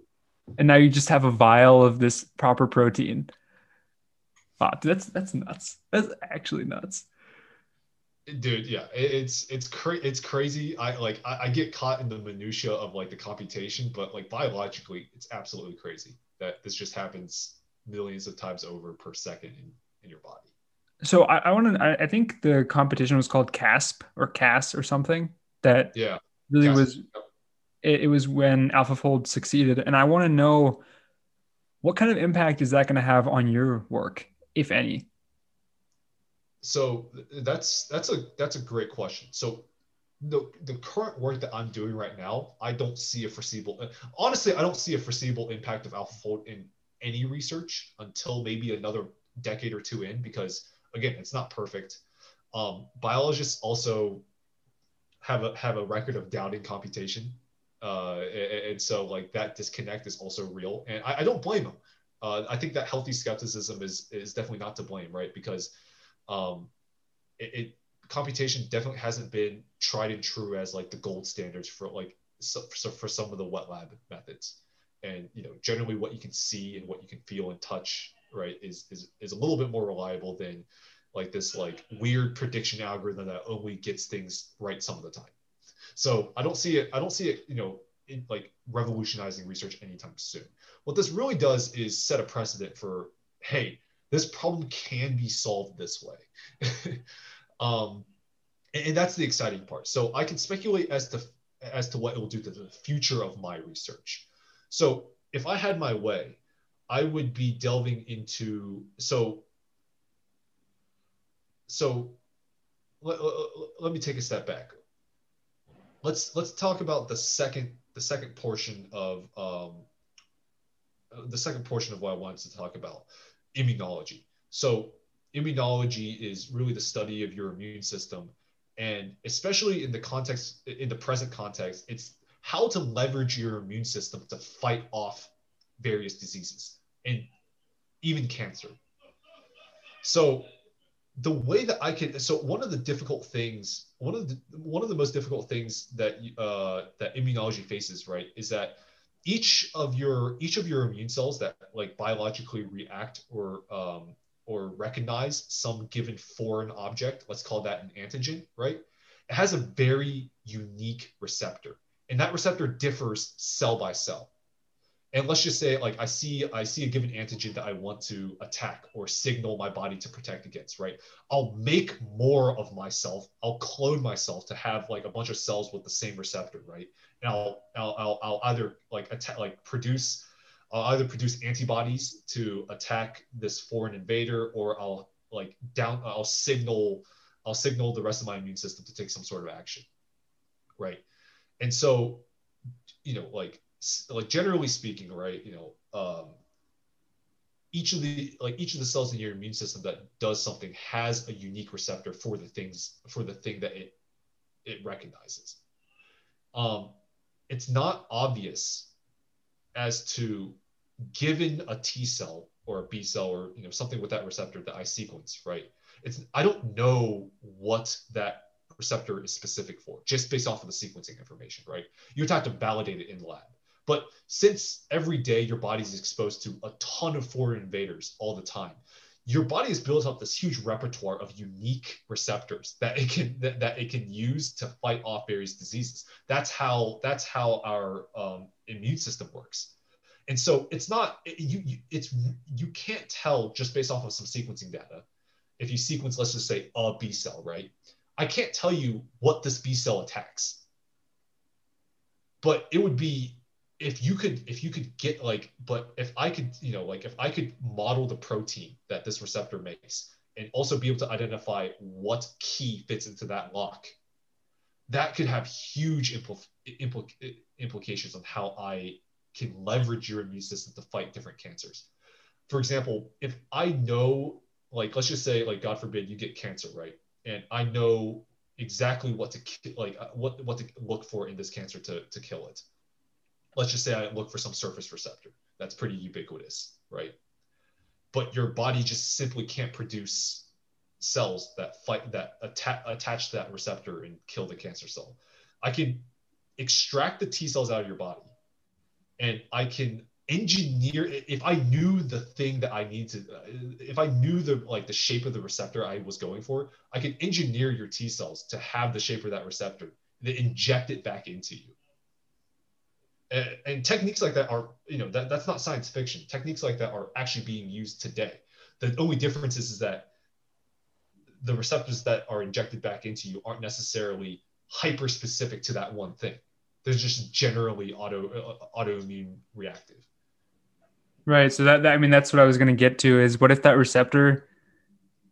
And now you just have a vial of this proper protein. Wow, dude, that's nuts. That's actually nuts. Dude, yeah, it's crazy. I get caught in the minutia of like the computation, but like biologically, it's absolutely crazy that this just happens millions of times over per second in your body. So I think the competition was called CASP or CAS or something. That yeah, really CASP. It was when AlphaFold succeeded, and I want to know what kind of impact is that going to have on your work, if any. So that's a great question. So the current work that I'm doing right now, I don't see a foreseeable, honestly, I don't see a foreseeable impact of AlphaFold in any research until maybe another decade or two in, because again, it's not perfect. Biologists also have a record of doubting computation. And so like that disconnect is also real. And I don't blame them. I think that healthy skepticism is definitely not to blame, right? Because computation definitely hasn't been tried and true as like the gold standards for some of the wet lab methods. And, you know, generally what you can see and what you can feel and touch, right, is a little bit more reliable than like this like weird prediction algorithm that only gets things right some of the time. So I don't see it, you know, in like revolutionizing research anytime soon. What this really does is set a precedent for, hey, this problem can be solved this way. And that's the exciting part. So I can speculate as to what it will do to the future of my research. So if I had my way, I would be delving into, let me take a step back. Let's talk about the second portion of what I wanted to talk about, immunology. So immunology is really the study of your immune system, and especially in the present context, it's how to leverage your immune system to fight off various diseases and even cancer. So the way that I can, so one of the most difficult things that immunology faces, right, is that each of your immune cells that like biologically react or recognize some given foreign object, let's call that an antigen, right? It has a very unique receptor, and that receptor differs cell by cell. And let's just say like I see a given antigen that I want to attack or signal my body to protect against, right? I'll make more of myself. I'll clone myself to have like a bunch of cells with the same receptor, right? And I'll either produce antibodies to attack this foreign invader, or I'll signal the rest of my immune system to take some sort of action, right? And so, you know, like generally speaking, right, you know, each of the cells in your immune system that does something has a unique receptor for the thing that it recognizes. It's not obvious as to, given a T cell or a B cell or, you know, something with that receptor that I sequence, right? I don't know what that receptor is specific for, just based off of the sequencing information, right? You'd have to validate it in the lab. But since every day your body is exposed to a ton of foreign invaders all the time, your body has built up this huge repertoire of unique receptors that it can use to fight off various diseases. That's how our immune system works. And so you can't tell just based off of some sequencing data. If you sequence, let's just say a B cell, right? I can't tell you what this B cell attacks, but it would be, if I could model the protein that this receptor makes and also be able to identify what key fits into that lock, that could have huge implications on how I can leverage your immune system to fight different cancers. For example, if I know, like, let's just say, like, God forbid you get cancer, right? And I know exactly what to look for in this cancer to kill it. let's just say I look for some surface receptor. That's pretty ubiquitous, right? But your body just simply can't produce cells that fight, that attach to that receptor and kill the cancer cell. I can extract the T cells out of your body, and I can engineer. If I knew the thing that I need to, if I knew the the shape of the receptor I was going for, I could engineer your T cells to have the shape of that receptor and then inject it back into you. And techniques like that are, that's not science fiction. Techniques like that are actually being used today. The only difference is that the receptors that are injected back into you aren't necessarily hyper specific to that one thing. They're just generally autoimmune reactive. Right. So that, I mean, that's what I was going to get to is, what if that receptor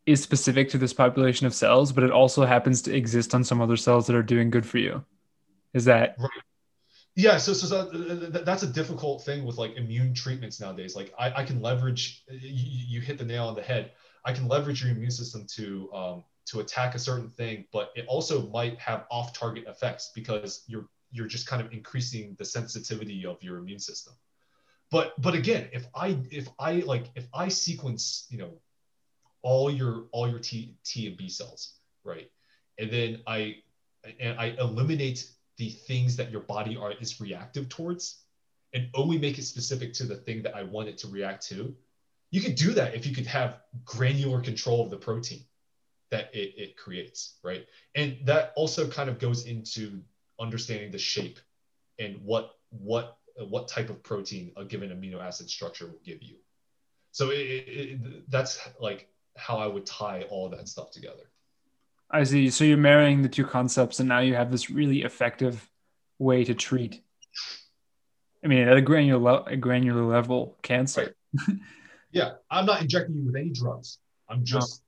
is specific to this population of cells, but it also happens to exist on some other cells that are doing good for you? Is that right? Yeah, so that's a difficult thing with immune treatments nowadays. I can leverage, you hit the nail on the head. I can leverage your immune system to attack a certain thing, but it also might have off-target effects because you're just kind of increasing the sensitivity of your immune system. But again, if I sequence all your T and B cells, right, and then I eliminate the things that your body is reactive towards and only make it specific to the thing that I want it to react to. You could do that if you could have granular control of the protein that it creates, right? And that also kind of goes into understanding the shape and what type of protein a given amino acid structure will give you. So that's how I would tie all of that stuff together. I see. So you're marrying the two concepts, and now you have this really effective way to treat, I mean, at a granular level, cancer. Right. Yeah. I'm not injecting you with any drugs. I'm just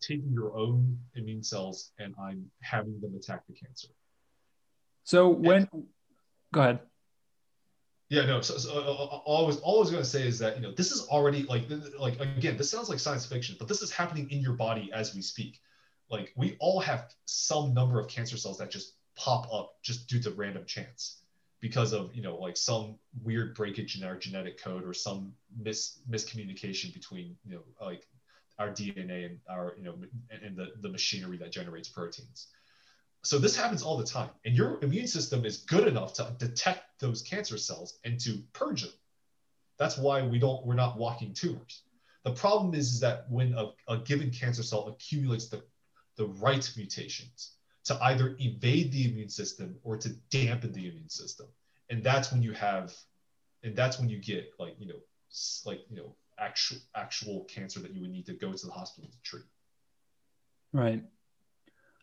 taking your own immune cells and I'm having them attack the cancer. Go ahead. Yeah, no. All I was going to say is that this is already again, this sounds like science fiction, but this is happening in your body as we speak. We all have some number of cancer cells that just pop up just due to random chance because of some weird breakage in our genetic code or some miscommunication between our DNA and our and the machinery that generates proteins. So this happens all the time, and your immune system is good enough to detect those cancer cells and to purge them. That's why we're not walking tumors. The problem is that when a given cancer cell accumulates the right mutations to either evade the immune system or to dampen the immune system, and that's when you have, and that's when you get actual cancer that you would need to go to the hospital to treat. Right.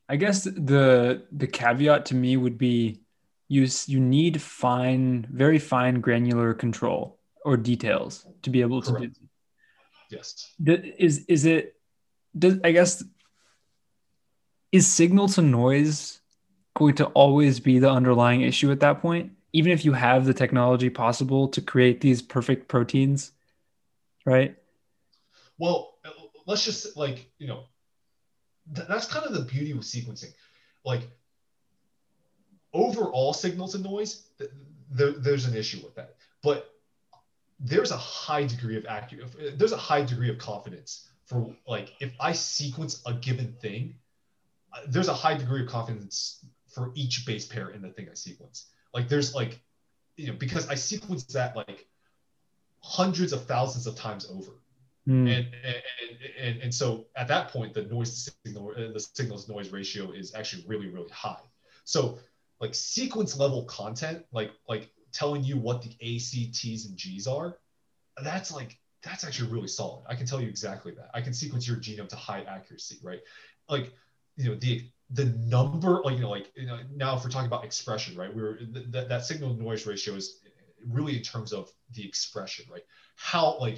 I guess the caveat to me would be you need very fine granular control or details to be able Correct. To do. Yes. Is signal to noise going to always be the underlying issue at that point? Even if you have the technology possible to create these perfect proteins, right? Well, let's just that's kind of the beauty with sequencing. Overall signal to noise, there's an issue with that. But there's a high degree of accuracy. There's a high degree of confidence for if I sequence a given thing, there's a high degree of confidence for each base pair in the thing I sequence. Because I sequence that hundreds of thousands of times over. And so at that point, the signal to noise ratio is actually really, really high. So sequence level content, telling you what the A, C, T's and G's are, that's actually really solid. I can tell you exactly that. I can sequence your genome to high accuracy, right? The number, now if we're talking about expression, right? That signal to noise ratio is really in terms of the expression, right? I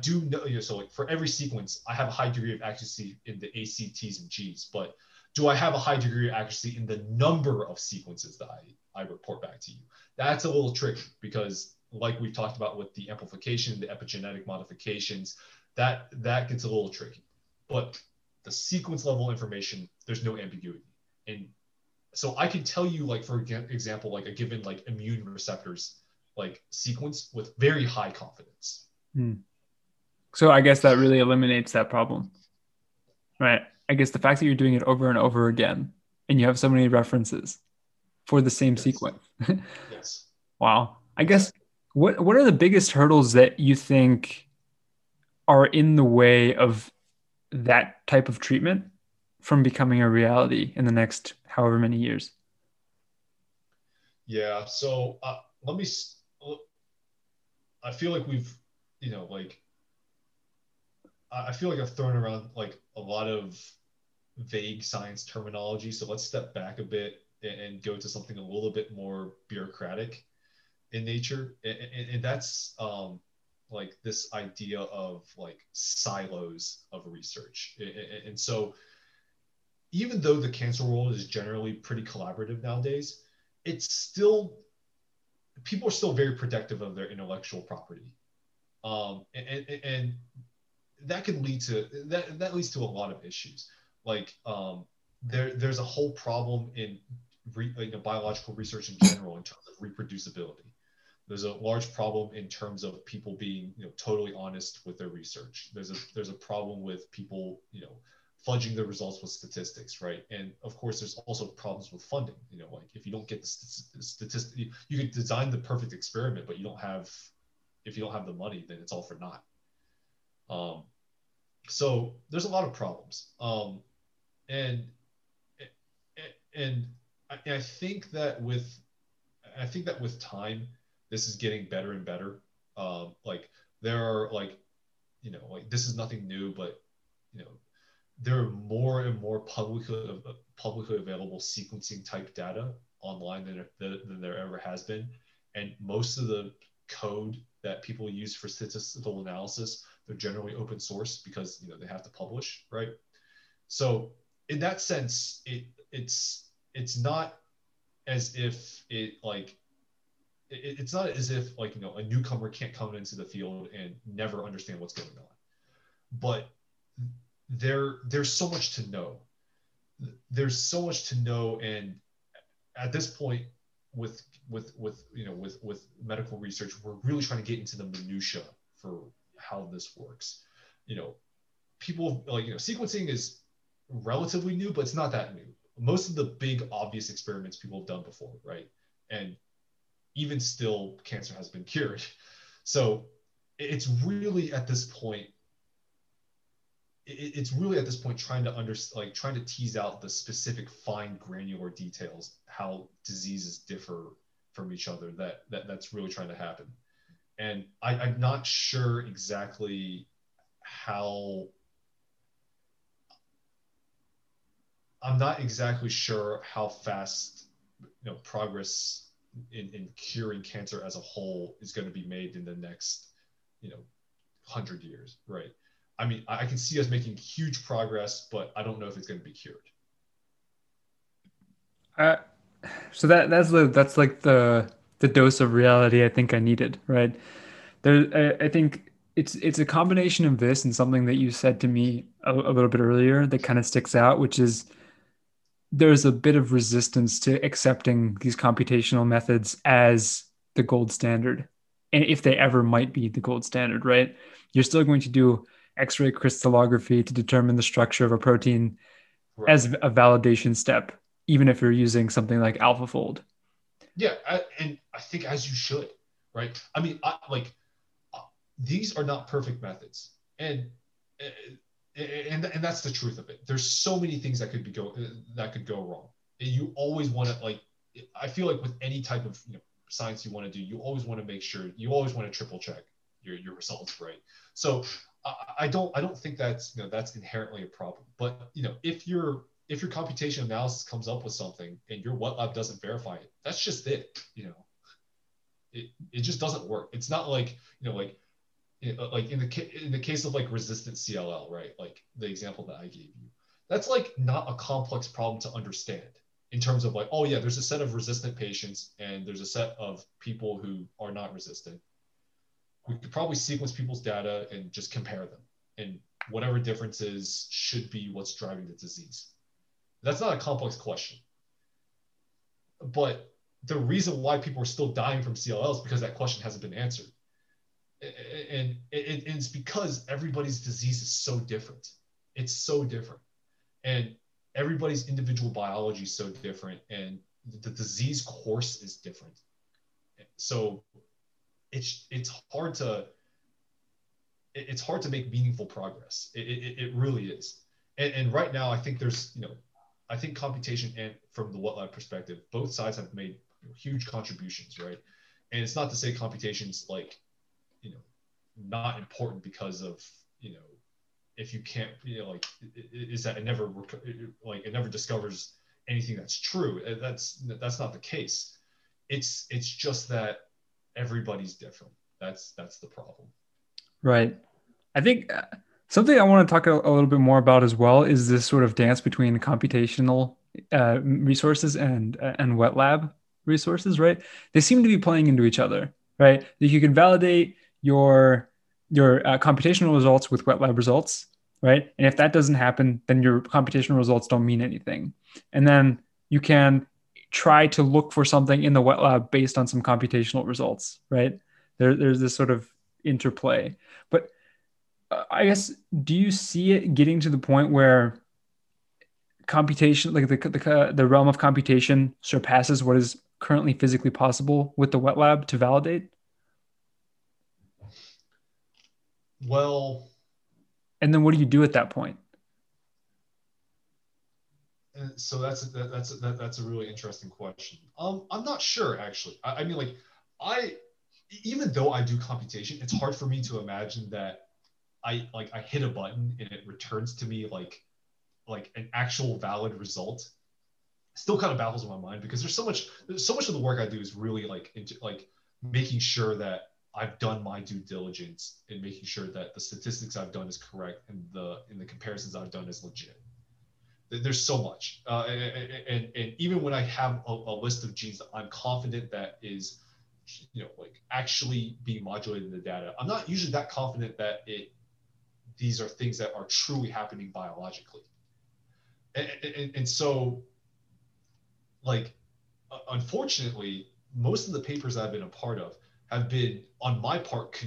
do know, for every sequence, I have a high degree of accuracy in the A, C, T's, and G's, but do I have a high degree of accuracy in the number of sequences that I report back to you? That's a little tricky because we've talked about with the amplification, the epigenetic modifications, that gets a little tricky, but the sequence level information, there's no ambiguity. And So I can tell you, like, for example, like a given like immune receptors, like sequence with very high confidence. Hmm. So I guess that really eliminates that problem, right? I guess the fact that you're doing it over and over again, and you have so many references for the same sequence. Yes. Wow. I guess what are the biggest hurdles that you think are in the way of that type of treatment from becoming a reality in the next however many years? Yeah. So I feel like I've thrown around like a lot of vague science terminology. So let's step back a bit and go to something a little bit more bureaucratic in nature. And that's like this idea of like silos of research. And so even though the cancer world is generally pretty collaborative nowadays, people are still very protective of their intellectual property. And that can lead to, that leads to a lot of issues. Like there's a whole problem in biological research in general in terms of reproducibility. There's a large problem in terms of people being, totally honest with their research. There's a problem with people, fudging the results with statistics, right? And of course, there's also problems with funding. Like if you don't get the statistics, you could design the perfect experiment, but if you don't have the money, then it's all for naught. So there's a lot of problems. And I think that with time, this is getting better and better. Like there are like this is nothing new, but there are more and more publicly available sequencing type data online than there ever has been, and most of the code that people use for statistical analysis, they're generally open source because they have to publish, right? So in that sense, it's not as if it's not as if a newcomer can't come into the field and never understand what's going on. But there's so much to know. There's so much to know, and at this point with medical research, we're really trying to get into the minutia for how this works. People sequencing is relatively new, but it's not that new. Most of the big obvious experiments people have done before, right? And even still, cancer has been cured. So it's really at this point trying to tease out the specific fine granular details, how diseases differ from each other, that's really trying to happen. And I'm not sure exactly how fast progress in curing cancer as a whole is going to be made in the next 100 years, right? I mean, I can see us making huge progress, but I don't know if it's going to be cured. So that's like the dose of reality I think I needed, right? I think it's a combination of this and something that you said to me a little bit earlier that kind of sticks out, which is there's a bit of resistance to accepting these computational methods as the gold standard. And if they ever might be the gold standard, right? You're still going to do X-ray crystallography to determine the structure of a protein, right, as a validation step, even if you're using something like AlphaFold. Yeah, and I think as you should, right? I mean, these are not perfect methods, and that's the truth of it. There's so many things that could go wrong, and you always want to I feel like with any type of science you want to do, you always want to make sure, you always want to triple check your results, right? So I don't think that's that's inherently a problem. But if your computational analysis comes up with something and your wet lab doesn't verify it, that's just it. It just doesn't work. It's not like in the case of like resistant CLL, right? Like the example that I gave you, that's like not a complex problem to understand in terms of like, oh yeah, there's a set of resistant patients and there's a set of people who are not resistant. We could probably sequence people's data and just compare them, and whatever differences should be what's driving the disease. That's not a complex question. But the reason why people are still dying from CLL is because that question hasn't been answered. And it's because everybody's disease is so different. It's so different. And everybody's individual biology is so different. And the disease course is different. So it's hard to make meaningful progress. It really is. And right now, I think there's, I think computation and from the wet lab perspective, both sides have made huge contributions, right? And it's not to say computation's like, not important because of, if you can't, like, is that it never discovers anything that's true. That's not the case. It's just that everybody's different. That's the problem. Right. I think something I want to talk a little bit more about as well is this sort of dance between computational resources and wet lab resources, right? They seem to be playing into each other, right? That you can validate your computational results with wet lab results, right? And if that doesn't happen, then your computational results don't mean anything. And then you can try to look for something in the wet lab based on some computational results, right? There's this sort of interplay. But I guess, do you see it getting to the point where computation, like the realm of computation, surpasses what is currently physically possible with the wet lab to validate? Well, and then what do you do at that point? So that's a really interesting question. I'm not sure, actually. I mean, like, even though I do computation, it's hard for me to imagine that I hit a button and it returns to me like an actual valid result. Still kind of baffles my mind because there's so much of the work I do is really like making sure that I've done my due diligence and making sure that the statistics I've done is correct and the comparisons I've done is legit. There's so much, and even when I have a list of genes that I'm confident that is, like actually being modulated in the data, I'm not usually that confident that these are things that are truly happening biologically. And so, like, unfortunately, most of the papers I've been a part of have been, on my part,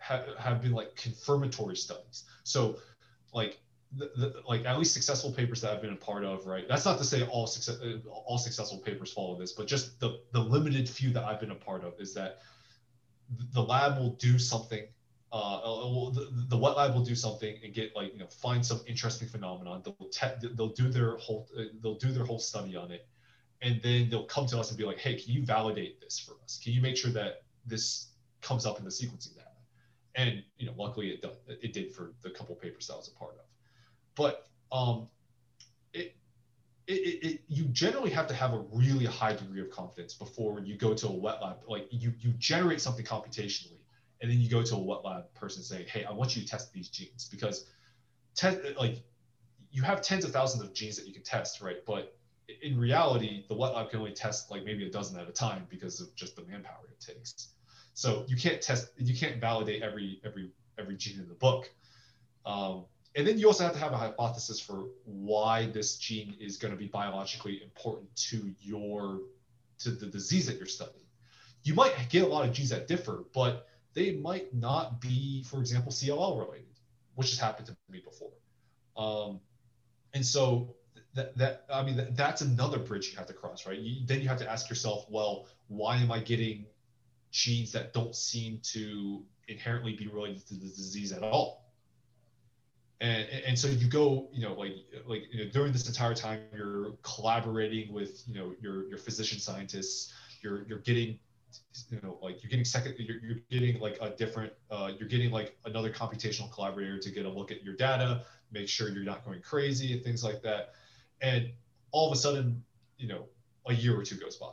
have been confirmatory studies. So, like. Like at least successful papers that I've been a part of, right? That's not to say all successful papers follow this, but just the limited few that I've been a part of is that the lab will do something, the wet lab will do something and get find some interesting phenomenon. They'll do their whole study on it, and then they'll come to us and be like, hey, can you validate this for us? Can you make sure that this comes up in the sequencing data? And luckily it did for the couple papers that I was a part of. But you generally have to have a really high degree of confidence before you go to a wet lab. Like you generate something computationally, and then you go to a wet lab person saying, "Hey, I want you to test these genes," because you have tens of thousands of genes that you can test, right? But in reality, the wet lab can only test like maybe a dozen at a time because of just the manpower it takes. So you can't validate every gene in the book. And then you also have to have a hypothesis for why this gene is going to be biologically important to the disease that you're studying. You might get a lot of genes that differ, but they might not be, for example, CLL related, which has happened to me before. And so that's another bridge you have to cross, right? Then you have to ask yourself, well, why am I getting genes that don't seem to inherently be related to the disease at all? And so you go, during this entire time, you're collaborating with, your physician scientists, you're getting, you're getting another computational collaborator to get a look at your data, make sure you're not going crazy and things like that. And all of a sudden, a year or two goes by,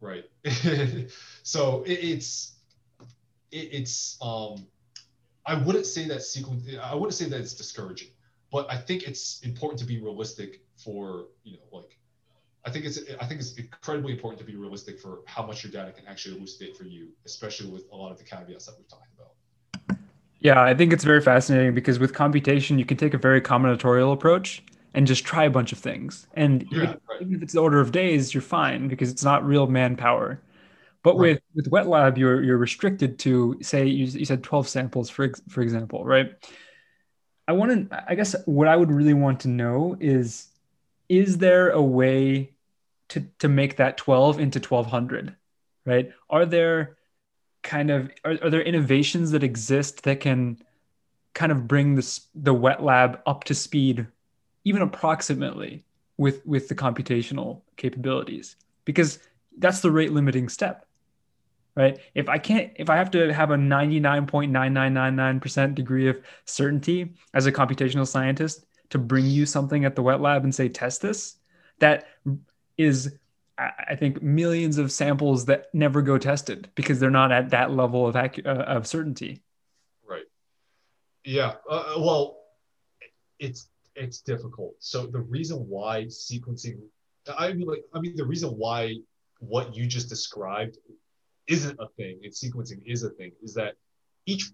right? So I wouldn't say that it's discouraging, but I think it's important to be realistic for, I think it's incredibly important to be realistic for how much your data can actually elucidate for you, especially with a lot of the caveats that we've talked about. Yeah, I think it's very fascinating because with computation, you can take a very combinatorial approach and just try a bunch of things. And even if it's the order of days, you're fine because it's not real manpower. But with wet lab, you're restricted to, say, you said 12 samples, for example, right? I guess what I would really want to know is there a way to make that 12 into 1,200, right? Are there innovations that exist that can kind of bring the wet lab up to speed, even approximately, with the computational capabilities? Because that's the rate limiting step, right? If I have to have a 99.9999% degree of certainty as a computational scientist to bring you something at the wet lab and say, test this, that is, I think, millions of samples that never go tested because they're not at that level of certainty. Right. Yeah. Well, it's difficult. So the reason why sequencing, the reason why what you just described isn't a thing, and sequencing is a thing, is that each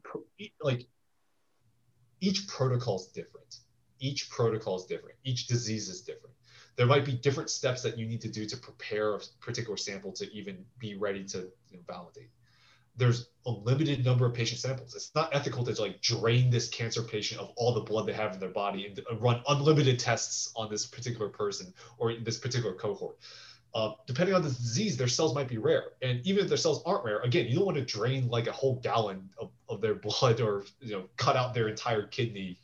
protocol is different. Each protocol is different. Each disease is different. There might be different steps that you need to do to prepare a particular sample to even be ready to validate. There's a limited number of patient samples. It's not ethical to drain this cancer patient of all the blood they have in their body and run unlimited tests on this particular person or in this particular cohort. Depending on the disease, their cells might be rare. And even if their cells aren't rare, again, you don't want to drain a whole gallon of their blood or cut out their entire kidney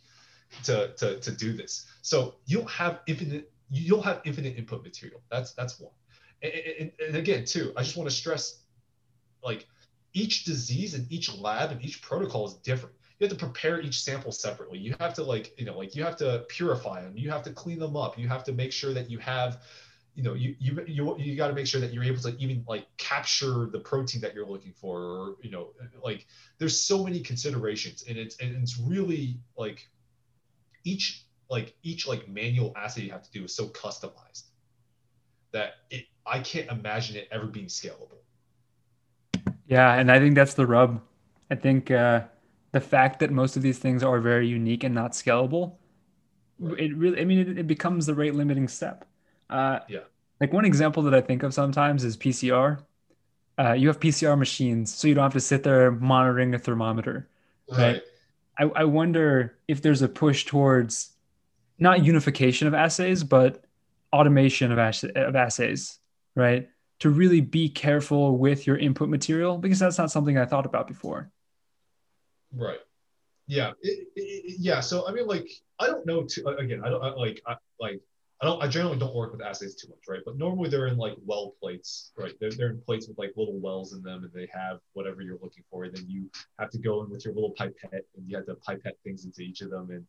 to do this. So you don't have infinite input material. That's one. And again, too, I just want to stress, each disease and each lab and each protocol is different. You have to prepare each sample separately. You have to you have to purify them. You have to clean them up. You have to make sure that you have, you got to make sure that you're able to even capture the protein that you're looking for. Or, there's so many considerations, and it's really each manual assay you have to do is so customized that I can't imagine it ever being scalable. Yeah, and I think that's the rub. I think the fact that most of these things are very unique and not scalable, it becomes the rate limiting step. One example that I think of sometimes is PCR. You have PCR machines, so you don't have to sit there monitoring a thermometer. Right. I wonder if there's a push towards not unification of assays, but automation of assays, right? To really be careful with your input material, because that's not something I thought about before. Right. Yeah. Yeah. So, I don't know too, again, I generally don't work with assays too much, right? But normally they're in well plates, right? They're in plates with little wells in them, and they have whatever you're looking for. And then you have to go in with your little pipette, and you have to pipette things into each of them, and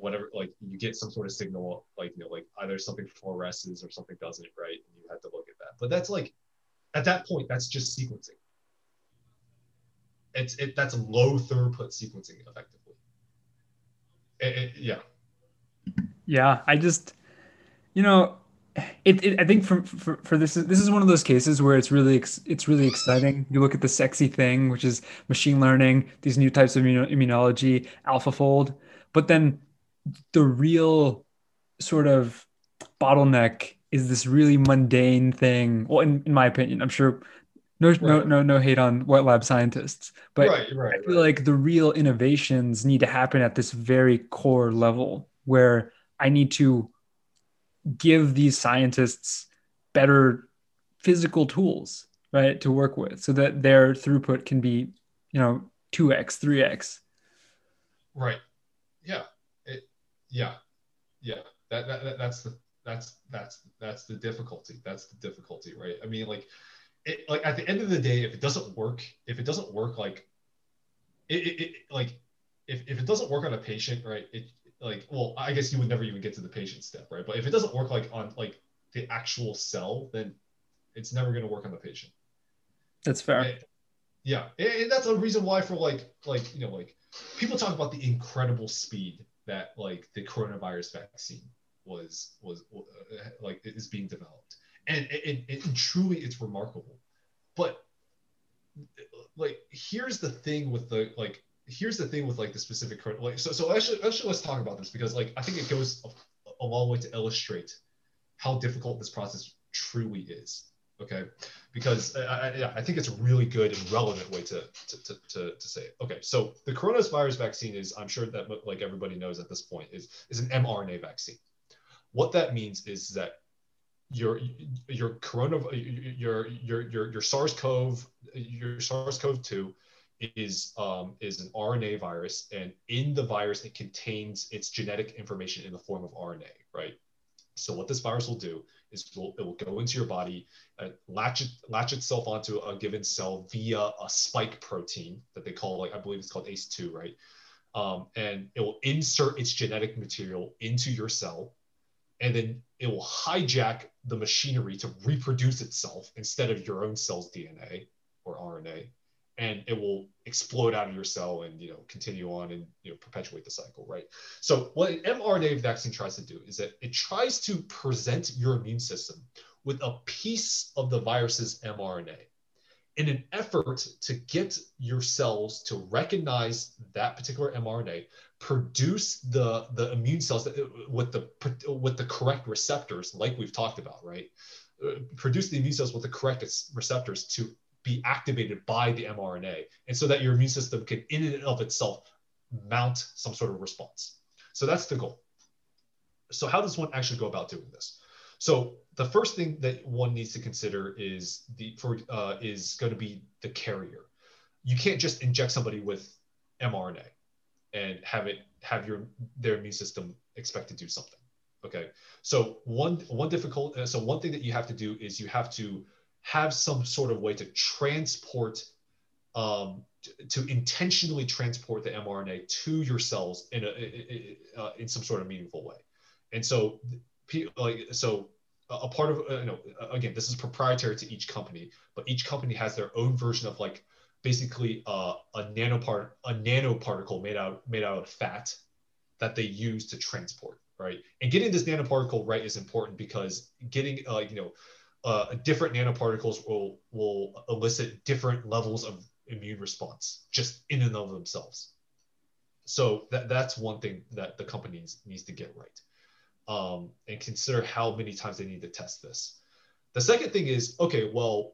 whatever, you get some sort of signal, either something fluoresces or something doesn't, right? And you have to look at that. But that's at that point, that's just sequencing. That's low throughput sequencing, effectively. Yeah. Yeah, I just, I think for this is one of those cases where it's really exciting. You look at the sexy thing, which is machine learning, these new types of immunology, AlphaFold, but then the real sort of bottleneck is this really mundane thing. Well, in my opinion, I'm sure no hate on wet lab scientists, but I feel like the real innovations need to happen at this very core level where I need to give these scientists better physical tools, right, to work with so that their throughput can be, 2x, 3x. Right. Yeah. Yeah. That's the difficulty. That's the difficulty, right? At the end of the day, if it doesn't work on a patient, right, well, I guess you would never even get to the patient step, right? But if it doesn't work on the actual cell, then it's never going to work on the patient. That's fair. And that's a reason why for people talk about the incredible speed that the coronavirus vaccine was is being developed, and it truly it's remarkable. But here's the thing with the here's the thing with like the specific current, like, so actually let's talk about this, because like I think it goes a long way to illustrate how difficult this process truly is. Okay, because I think it's a really good and relevant way to say it. Okay, so the coronavirus vaccine is, I'm sure that like everybody knows at this point, is an mRNA vaccine. What that means is that your SARS-CoV-2 is an RNA virus, and in the virus it contains its genetic information in the form of RNA, right? So what this virus will do is it will go into your body, latch itself onto a given cell via a spike protein that they call, like, I believe it's called ACE2, right? And it will insert its genetic material into your cell, and then it will hijack the machinery to reproduce itself instead of your own cell's DNA or RNA, and it will explode out of your cell and, you know, continue on and, you know, perpetuate the cycle, right? So what an mRNA vaccine tries to do is that it tries to present your immune system with a piece of the virus's mRNA in an effort to get your cells to recognize that particular mRNA, produce the immune cells that, with the correct receptors, like we've talked about, right? Produce the immune cells with the correct receptors to be activated by the mRNA, and so that your immune system can in and of itself mount some sort of response. So that's the goal. So how does one actually go about doing this? So the first thing that one needs to consider is going to be the carrier. You can't just inject somebody with mRNA and have their immune system expect to do something. Okay. So one thing that you have to do is you have to have some sort of way to transport, to intentionally transport the mRNA to your cells in some sort of meaningful way. And so, a part of, again, this is proprietary to each company, but each company has their own version of, like, basically a nanoparticle made out of fat that they use to transport, right? And getting this nanoparticle right is important, because getting, different nanoparticles will elicit different levels of immune response just in and of themselves. So that's one thing that the company needs to get right, and consider how many times they need to test this. The second thing is, okay, well,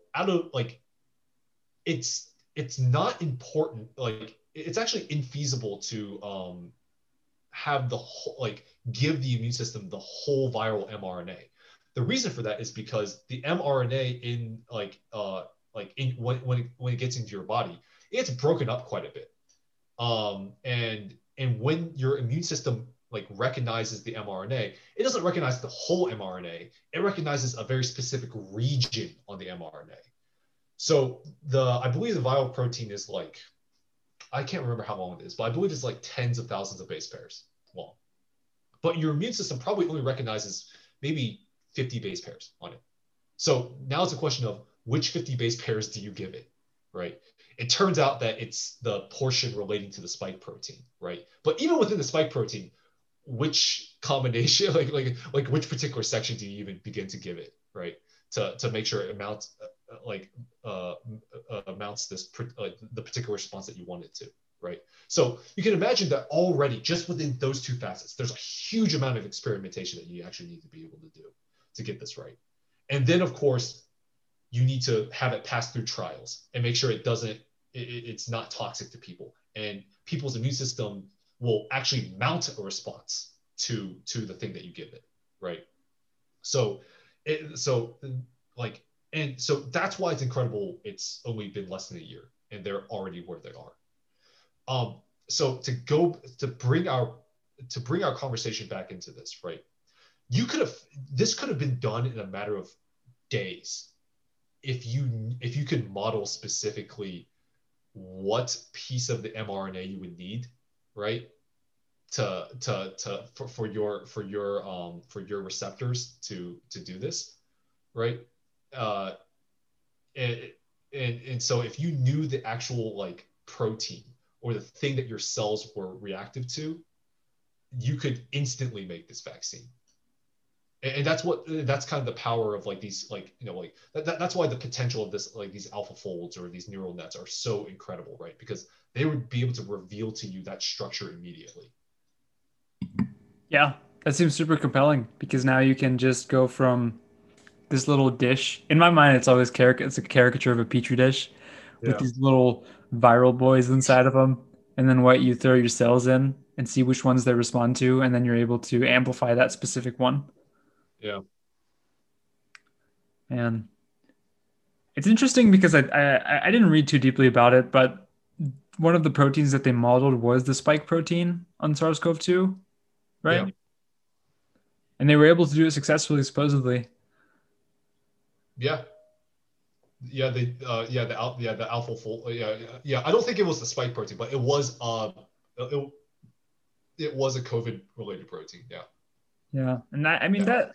it's not important, like, it's actually infeasible to have the whole, like, give the immune system the whole viral mRNA. The reason for that is because the mRNA when it gets into your body, it's broken up quite a bit, and when your immune system, like, recognizes the mRNA, it doesn't recognize the whole mRNA. It recognizes a very specific region on the mRNA. So I believe the viral protein is, like, I can't remember how long it is, but I believe it's like tens of thousands of base pairs long. But your immune system probably only recognizes maybe 50 base pairs on it. So now it's a question of which 50 base pairs do you give it, right? It turns out that it's the portion relating to the spike protein, right? But even within the spike protein, which combination, like which particular section do you even begin to give it, right? To make sure it amounts this, like, the particular response that you want it to, right? So you can imagine that already just within those two facets, there's a huge amount of experimentation that you actually need to be able to do to get this right. And then, of course, you need to have it pass through trials and make sure it's not toxic to people, and people's immune system will actually mount a response to the thing that you give it, right? So that's why it's incredible it's only been less than a year and they're already where they are. So to bring our conversation back into this, right? This could have been done in a matter of days if you could model specifically what piece of the mRNA you would need, right, for your receptors to do this, right? And so if you knew the actual, like, protein or the thing that your cells were reactive to, you could instantly make this vaccine. And that's kind of the power of like these, like, you know, like that's why the potential of this, like these alpha folds or these neural nets are so incredible, right? Because they would be able to reveal to you that structure immediately. Yeah, that seems super compelling because now you can just go from this little dish. In my mind, it's always it's a caricature of a petri dish with these little viral boys inside of them. And then what you throw your cells in and see which ones they respond to. And then you're able to amplify that specific one. Yeah. And it's interesting because I didn't read too deeply about it, but one of the proteins that they modeled was the spike protein on SARS-CoV-2, right? Yeah. And they were able to do it successfully, supposedly. Yeah. Yeah, the alpha fold. Yeah. I don't think it was the spike protein, but it was a COVID related protein. Yeah. Yeah, and that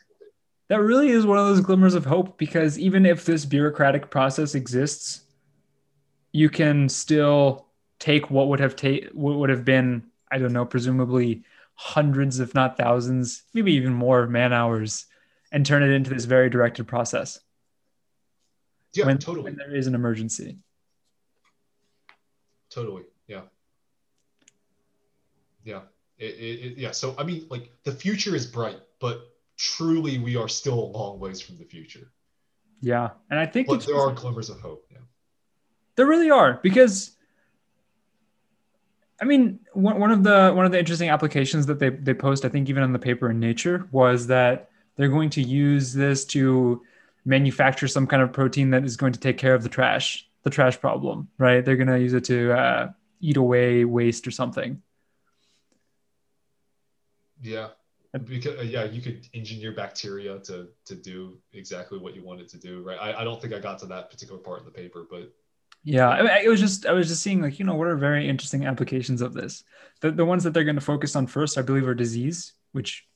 really is one of those glimmers of hope, because even if this bureaucratic process exists, you can still take what would have been, I don't know, presumably hundreds, if not thousands, maybe even more man hours, and turn it into this very directed process. Yeah, when there is an emergency. Totally. Yeah. Yeah. So, I mean, like, the future is bright, but truly we are still a long ways from the future. Yeah. And I think there are glimmers of hope. Yeah. There really are, because I mean, one of the interesting applications that they post, I think even on the paper in Nature, was that they're going to use this to manufacture some kind of protein that is going to take care of the trash problem, right? They're going to use it to eat away waste or something. Yeah, because you could engineer bacteria to do exactly what you wanted to do, right? I don't think I got to that particular part in the paper, but yeah, I mean, I was just seeing, like, you know, what are very interesting applications of this. The ones that they're going to focus on first, I believe, are disease, which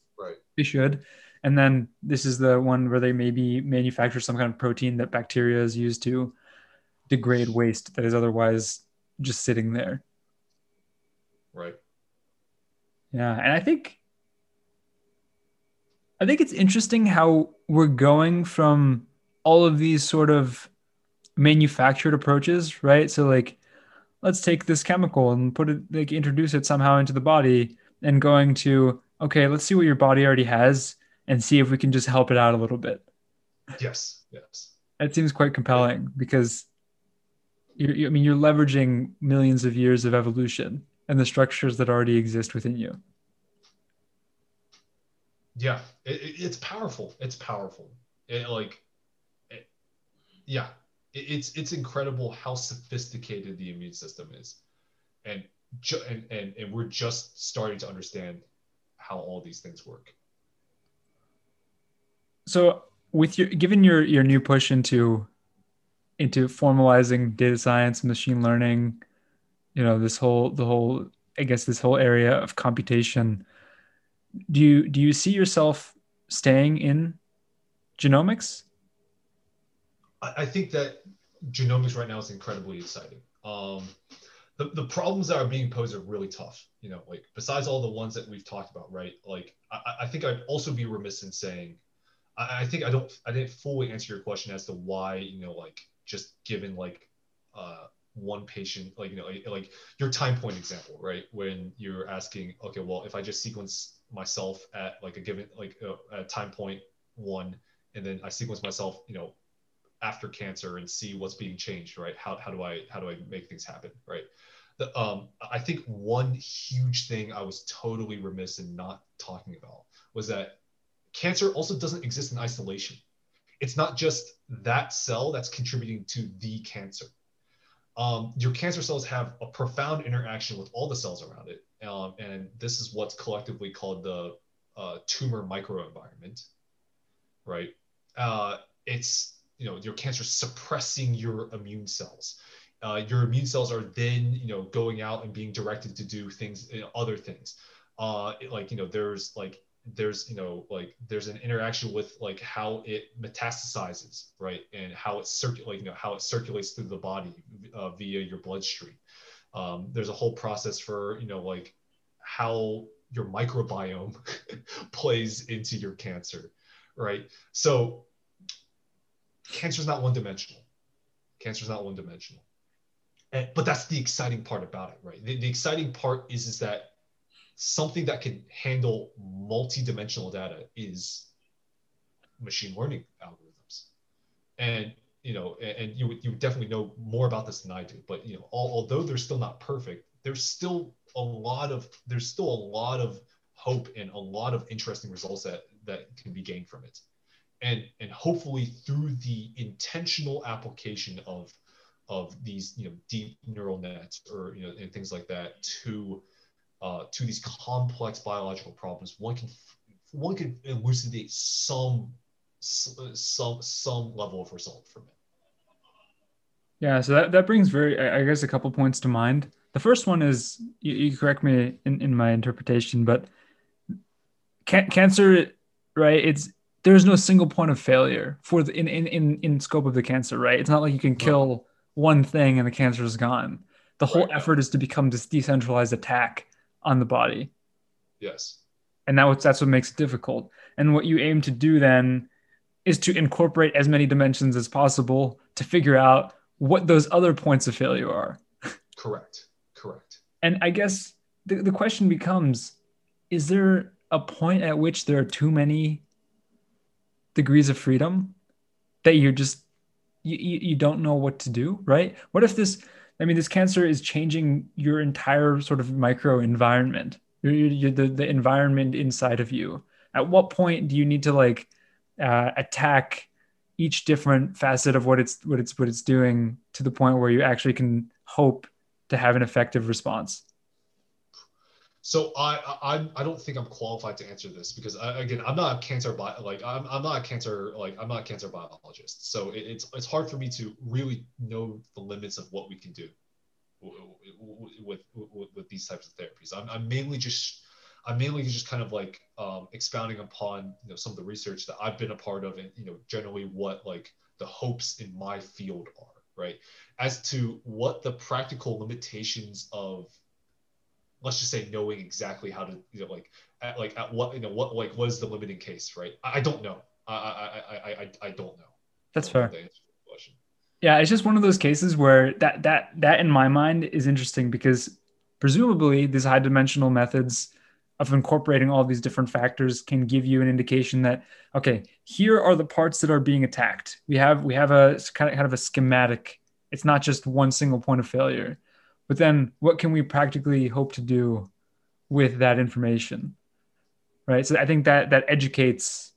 they should, and then this is the one where they maybe manufacture some kind of protein that bacteria is used to degrade waste that is otherwise just sitting there. Right. Yeah, and I think it's interesting how we're going from all of these sort of manufactured approaches, right? So like, let's take this chemical and put it, like, introduce it somehow into the body, and going to, okay, let's see what your body already has and see if we can just help it out a little bit. Yes. That seems quite compelling, because you're leveraging millions of years of evolution and the structures that already exist within you. Yeah, it's powerful. It's powerful. It's incredible how sophisticated the immune system is, and we're just starting to understand how all these things work. So, given your new push into formalizing data science, machine learning, you know, this whole area of computation, Do you see yourself staying in genomics? I think that genomics right now is incredibly exciting. The problems that are being posed are really tough. You know, like, besides all the ones that we've talked about, right? Like, I think I'd also be remiss in saying, I didn't fully answer your question as to why, you know, like, just given like one patient, like, you know, like your time point example, right? When you're asking, okay, well, if I just sequence myself at like a given, like at time point one, and then I sequence myself, you know, after cancer and see what's being changed, right? How do I make things happen, right? I think one huge thing I was totally remiss in not talking about was that cancer also doesn't exist in isolation. It's not just that cell that's contributing to the cancer. Your cancer cells have a profound interaction with all the cells around it. And this is what's collectively called the tumor microenvironment, right? It's, you know, your cancer suppressing your immune cells. Your immune cells are then, you know, going out and being directed to do things, you know, other things. Like, you know, there's an interaction with like how it metastasizes, right? And how it circulates through the body via your bloodstream. There's a whole process for, you know, like how your microbiome plays into your cancer, right? So cancer is not one-dimensional. Cancer is not one-dimensional. But that's the exciting part about it, right? The exciting part is that something that can handle multi-dimensional data is machine learning algorithms. And, you know, and you would definitely know more about this than I do, but, you know, although they're still not perfect, there's still a lot of hope and a lot of interesting results that can be gained from it. And hopefully through the intentional application of these, you know, deep neural nets or, you know, and things like that to these complex biological problems, one can elucidate some level of result from it. Yeah, so that brings I guess a couple points to mind. The first one is, you correct me in my interpretation, but cancer, right? There's no single point of failure for the in scope of the cancer, right? It's not like you can kill one thing and the cancer is gone. The whole effort is to become this decentralized attack on the body. Yes. And that's what makes it difficult. And what you aim to do then is to incorporate as many dimensions as possible to figure out what those other points of failure are. Correct. And I guess the question becomes, is there a point at which there are too many degrees of freedom that you're just, you don't know what to do, right? What if this cancer is changing your entire sort of micro environment, the environment inside of you? At what point do you need to attack each different facet of what it's doing to the point where you actually can hope to have an effective response? So I don't think I'm qualified to answer this because I'm not a cancer biologist. So it's hard for me to really know the limits of what we can do with these types of therapies. I'm mainly just expounding upon, you know, some of the research that I've been a part of and, you know, generally what the hopes in my field are, right? As to what the practical limitations of, let's just say, knowing exactly how to, you know, what is the limiting case, right? I don't know. I don't know. That's fair. Yeah, it's just one of those cases where that in my mind is interesting because presumably these high dimensional methods of incorporating all these different factors can give you an indication that, okay, here are the parts that are being attacked. We have a kind of a schematic. It's not just one single point of failure. But then what can we practically hope to do with that information, right? So I think that educates,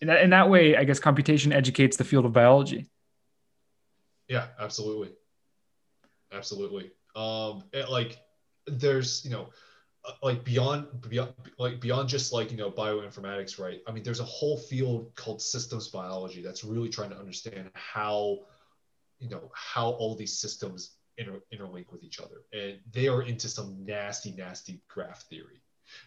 in that way, I guess computation educates the field of biology. Yeah, absolutely. Absolutely. There's, you know, beyond just you know, bioinformatics, right? I mean, there's a whole field called systems biology that's really trying to understand how all these systems interlink with each other, and they are into some nasty graph theory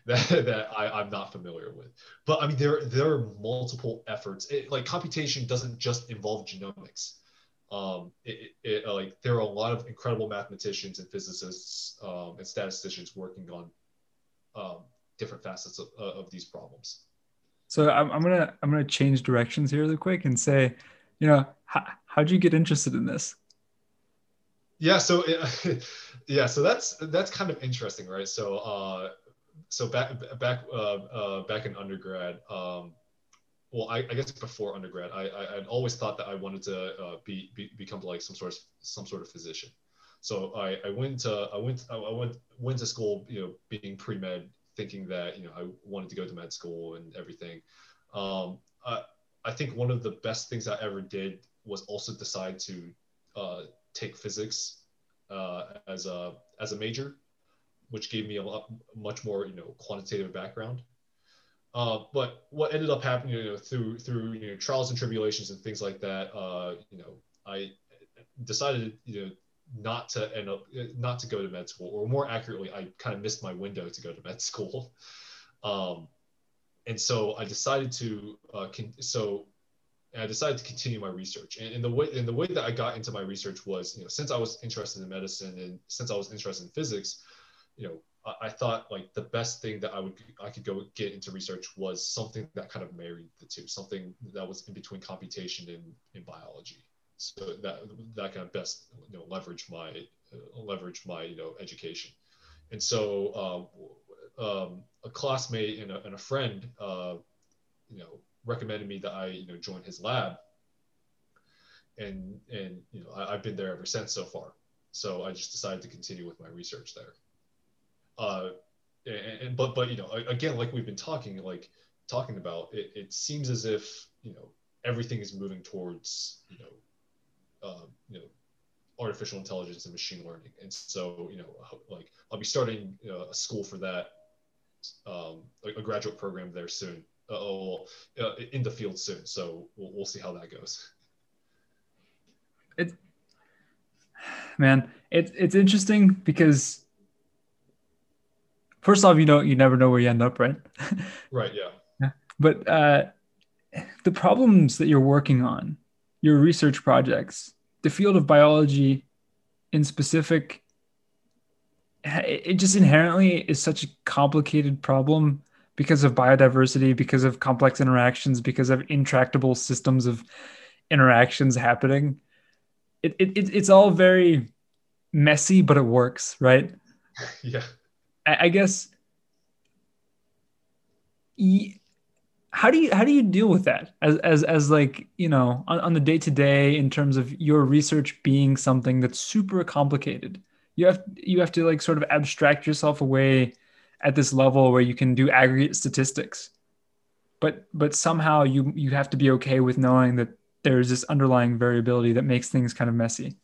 that I'm not familiar with. But I mean, there are multiple efforts. Computation doesn't just involve genomics. There are a lot of incredible mathematicians and physicists and statisticians working on different facets of these problems. So I'm gonna change directions here real quick and say, you know, how'd you get interested in this? Yeah. So, so that's kind of interesting, right? So, back in undergrad, I guess before undergrad, I'd always thought that I wanted to become some sort of physician. So I went to school, you know, being pre-med, thinking that, you know, I wanted to go to med school and everything. I think one of the best things I ever did was also decide to take physics as a major, which gave me much more, you know, quantitative background. But what ended up happening, you know, through you know, trials and tribulations and things like that, you know, I decided, you know, not to go to med school, or more accurately, I kind of missed my window to go to med school, and so I decided to continue my research. And the way that I got into my research was, you know, since I was interested in medicine and since I was interested in physics, you know, I thought like the best thing that I could go get into research was something that kind of married the two, something that was in between computation and biology. So that kind of best, you know, leverage my, you know, education. And so a classmate and a friend, you know, recommended me that I, you know, join his lab, and you know, I've been there ever since so far. So I just decided to continue with my research there. But you know, again, like we've been talking about, it seems as if, you know, everything is moving towards, you know, artificial intelligence and machine learning. And so, you know, like I'll be starting a school for that, a graduate program there soon, in the field soon. So we'll see how that goes. It's interesting because, first off, you never know where you end up, right? Right. Yeah. But the problems that you're working on, your research projects, the field of biology in specific, it just inherently is such a complicated problem because of biodiversity, because of complex interactions, because of intractable systems of interactions happening. It's all very messy, but it works, right? Yeah. I guess, how do you deal with that as like, you know, on the day to day in terms of your research being something that's super complicated? You have to like sort of abstract yourself away at this level where you can do aggregate statistics, but somehow you have to be okay with knowing that there's this underlying variability that makes things kind of messy.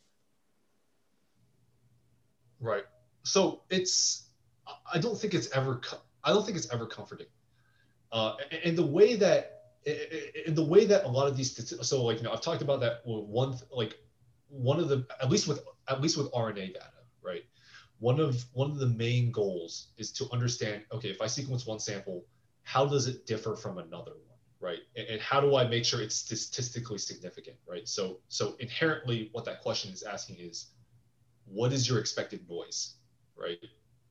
Right. So I don't think it's ever comforting. And the way that a lot of these, so like, you know, I've talked about that at least with RNA data, right? One of the main goals is to understand, okay, if I sequence one sample, how does it differ from another one, right? And how do I make sure it's statistically significant, right? So inherently what that question is asking is, what is your expected noise, right?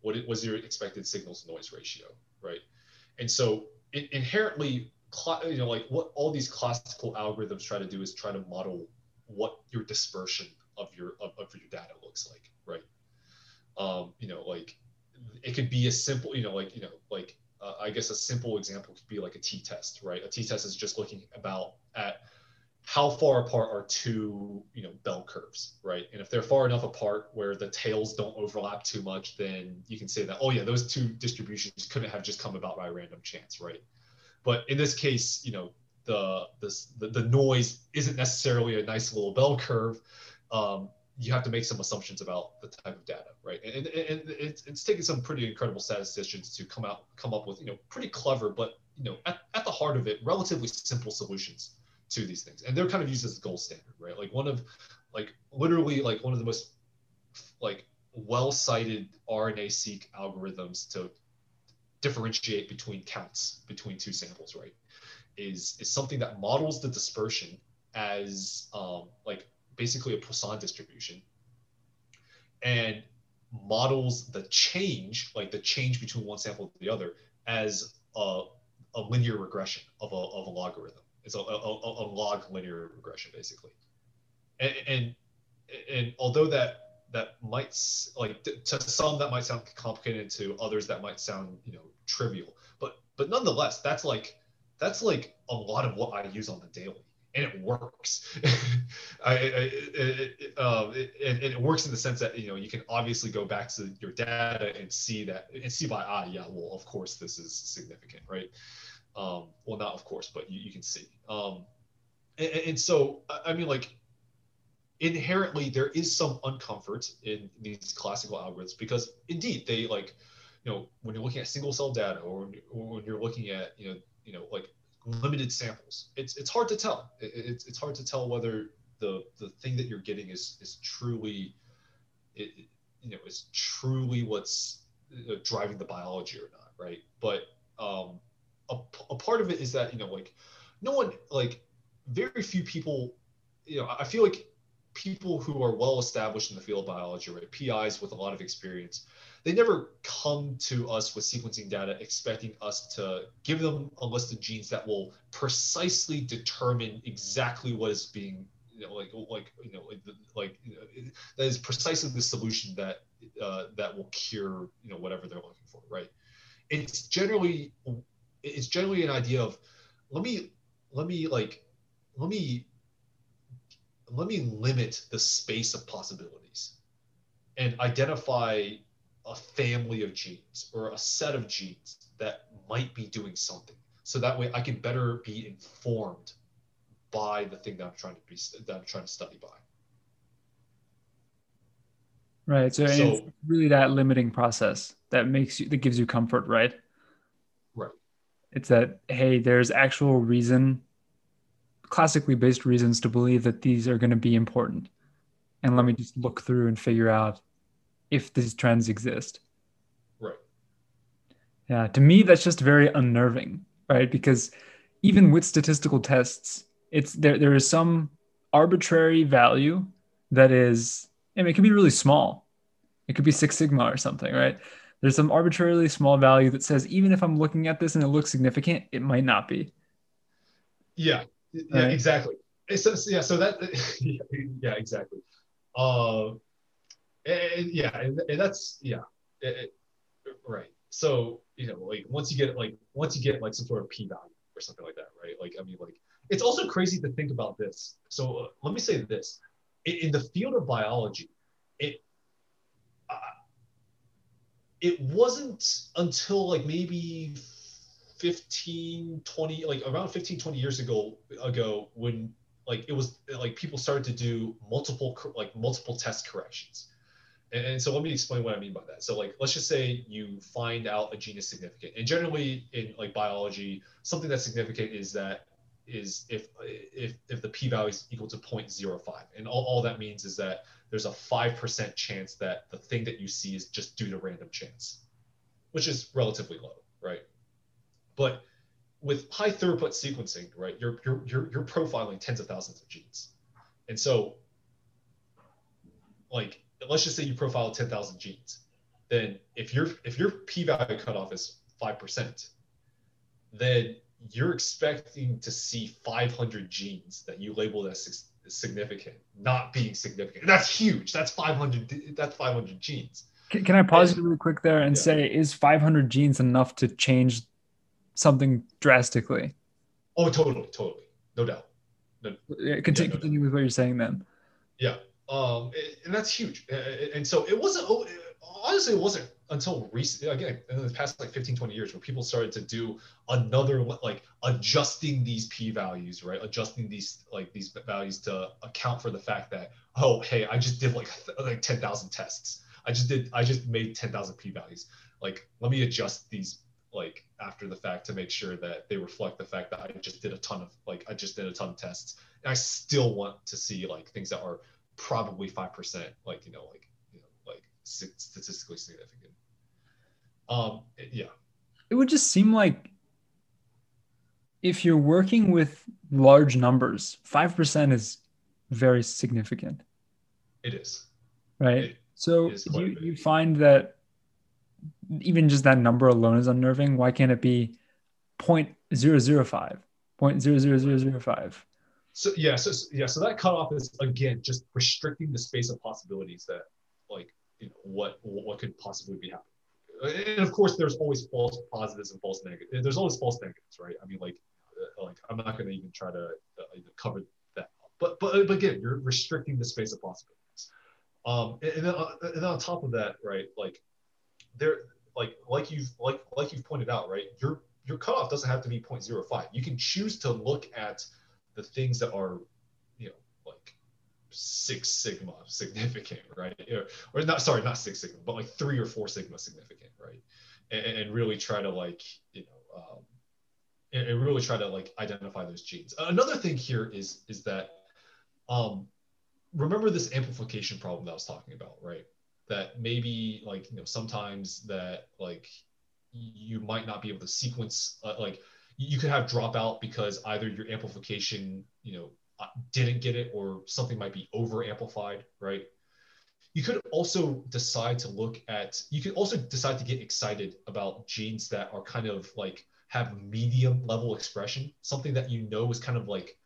What was your expected signals to noise ratio, right? And so inherently, you know, like what all these classical algorithms try to do is try to model what your dispersion of your data looks like, right? You know, like it could be a simple, I guess a simple example could be like a t-test, right? A t-test is just looking at how far apart are two, you know, bell curves, right? And if they're far enough apart where the tails don't overlap too much, then you can say that, oh yeah, those two distributions couldn't have just come about by random chance, right? But in this case, you know, the noise isn't necessarily a nice little bell curve. You have to make some assumptions about the type of data, right? And it's taken some pretty incredible statisticians to come up with, you know, pretty clever, but, you know, at the heart of it, relatively simple solutions to these things, and they're kind of used as the gold standard, right? Like one of the most like well-cited RNA-seq algorithms to differentiate between counts between two samples, right? Is something that models the dispersion as like basically a Poisson distribution, and models the change between one sample to the other as a linear regression of a logarithm. It's a log linear regression, basically, and although that might, like, to some that might sound complicated, to others that might sound, you know, trivial, but nonetheless, that's like a lot of what I use on the daily, and it works. It works in the sense that, you know, you can obviously go back to your data and see by eye, yeah, well, of course this is significant, right? Well, not of course, but you can see. And so, I mean, like, inherently, there is some uncomfort in these classical algorithms because, indeed, they, like, you know, when you're looking at single cell data or when you're looking at, you know, like limited samples, it's hard to tell. It's hard to tell whether the thing that you're getting is truly what's driving the biology or not, right? But a part of it is that, you know, like no one, like very few people, you know, I feel like people who are well established in the field of biology, right, PIs with a lot of experience, they never come to us with sequencing data expecting us to give them a list of genes that will precisely determine exactly what is being, that is precisely the solution that that will cure, whatever they're looking for, right? It's generally an idea of let me limit the space of possibilities and identify a family of genes or a set of genes that might be doing something. So that way I can better be informed by the thing that I'm trying to study by. Right. So it's really that limiting process that gives you comfort, right? Right. It's that, hey, there's actual reason, classically based reasons to believe that these are going to be important. And let me just look through and figure out if these trends exist. Right. Yeah. To me, that's just very unnerving, right? Because even with statistical tests, there is some arbitrary value that is, I mean, it could be really small. It could be 6 sigma or something, right? There's some arbitrarily small value that says, even if I'm looking at this and it looks significant, it might not be. Yeah. Yeah, right? Exactly. Exactly. Right. So, once you get some sort of p-value or something like that, right? It's also crazy to think about this. So let me say this: in the field of biology, it wasn't until maybe 15, 20 years ago when people started to do multiple test corrections. And so let me explain what I mean by that. So let's just say you find out a gene is significant, and generally in biology, something that's significant is if the p-value is equal to 0.05, and all that means is that there's a 5% chance that the thing that you see is just due to random chance, which is relatively low, right? But with high throughput sequencing, right, you're profiling tens of thousands of genes, and so let's just say you profile 10,000 genes, then if your p-value cutoff is 5%, then you're expecting to see 500 genes that you labeled as significant not being significant. That's huge. That's 500. That's 500 genes. Can I pause you really quick there and say, is 500 genes enough to change something drastically? Oh, totally, no doubt. Continue with what you're saying then. Yeah, and that's huge. And so it wasn't. Honestly, it wasn't until recently, again, in the past 15, 20 years, where people started to do another, adjusting these p-values, right? Adjusting these values to account for the fact that, oh, hey, I just did 10,000 tests. I just made 10,000 p-values. Let me adjust these after the fact to make sure that they reflect the fact that I just did a ton of tests. And I still want to see things that are probably 5%, statistically significant. Yeah. It would just seem like if you're working with large numbers, 5% is very significant. It is. Right? So you find that even just that number alone is unnerving. Why can't it be 0.005, 0.00005? So that cutoff is, again, just restricting the space of possibilities that what could possibly be happening. And of course, there's always false positives and false negatives. There's always false negatives, right? I mean, I'm not going to even try to cover that up. But again, you're restricting the space of possibilities. And then on top of that, right? You've pointed out, right? Your cutoff doesn't have to be 0.05. You can choose to look at the things that are 6 sigma significant, right? Or not 6 sigma, but 3 or 4 sigma significant, right? And really try to identify those genes. Another thing here is that remember this amplification problem that I was talking about, right? That maybe sometimes that you might not be able to sequence, you could have dropout because either your amplification didn't get it, or something might be over amplified, right? You could also decide to look at, you could also decide to get excited about genes that are kind of like have medium level expression, something that you know is kind of like,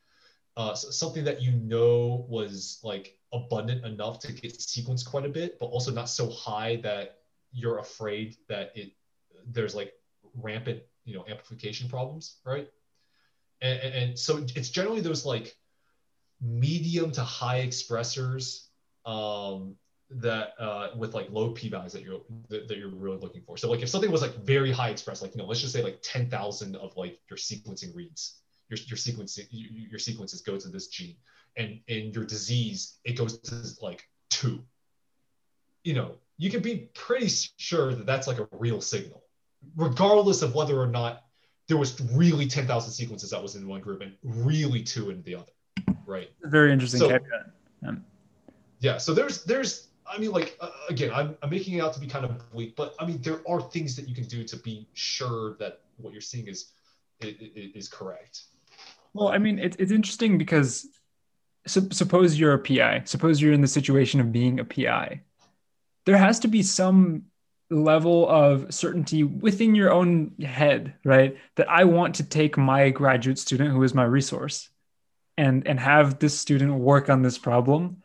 something that you know was like abundant enough to get sequenced quite a bit, but also not so high that you're afraid that there's like rampant, you know, amplification problems, right? And so it's generally those like medium to high expressors that with like low p-values that you're really looking for. So like if something was like very high expressed, like, you know, let's just say like 10,000 of like your sequencing reads, your sequences go to this gene, and in your disease it goes to like 2. You know, you can be pretty sure that that's like a real signal, regardless of whether or not there was really 10,000 sequences that was in one group and really 2 in the other, right? Very interesting. So, yeah, so there's I mean, like, again, I'm making it out to be kind of bleak, but I mean, there are things that you can do to be sure that what you're seeing is correct. Well, I mean, it's interesting because suppose you're a PI, suppose you're in the situation of being a PI. There has to be some level of certainty within your own head, right? That I want to take my graduate student who is my resource and have this student work on this problem.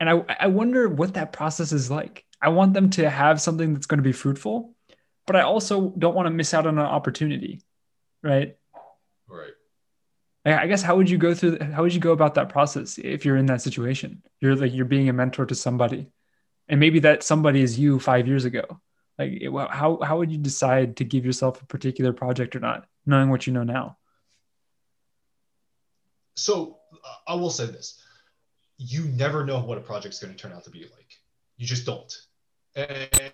And I wonder what that process is like. I want them to have something that's going to be fruitful, but I also don't want to miss out on an opportunity, right? Right. I guess how would you go about that process if you're in that situation? You're being a mentor to somebody, and maybe that somebody is you 5 years ago. Like, how would you decide to give yourself a particular project or not, knowing what you know now? So I will say this. You never know what a project's going to turn out to be like. You just don't.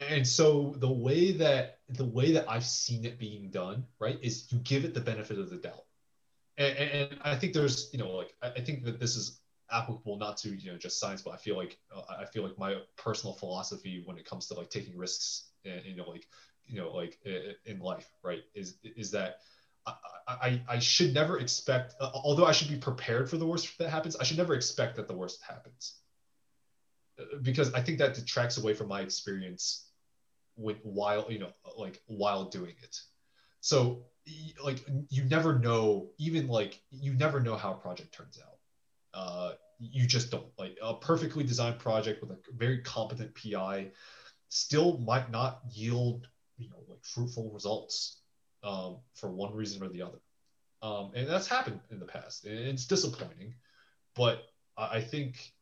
And so the way that I've seen it being done, right, is you give it the benefit of the doubt. And I think there's, you know, like, I think that this is applicable not to, you know, just science, but I feel like my personal philosophy when it comes to like taking risks and, you know, like in life, right, is that I should never expect, although I should be prepared for the worst that happens, I should never expect that the worst happens, because I think that detracts away from my experience while doing it. So like, you never know, even like, you never know how a project turns out. You just don't. Like a perfectly designed project with a very competent PI still might not yield, you know, like fruitful results. For one reason or the other. And that's happened in the past. It's disappointing, but I think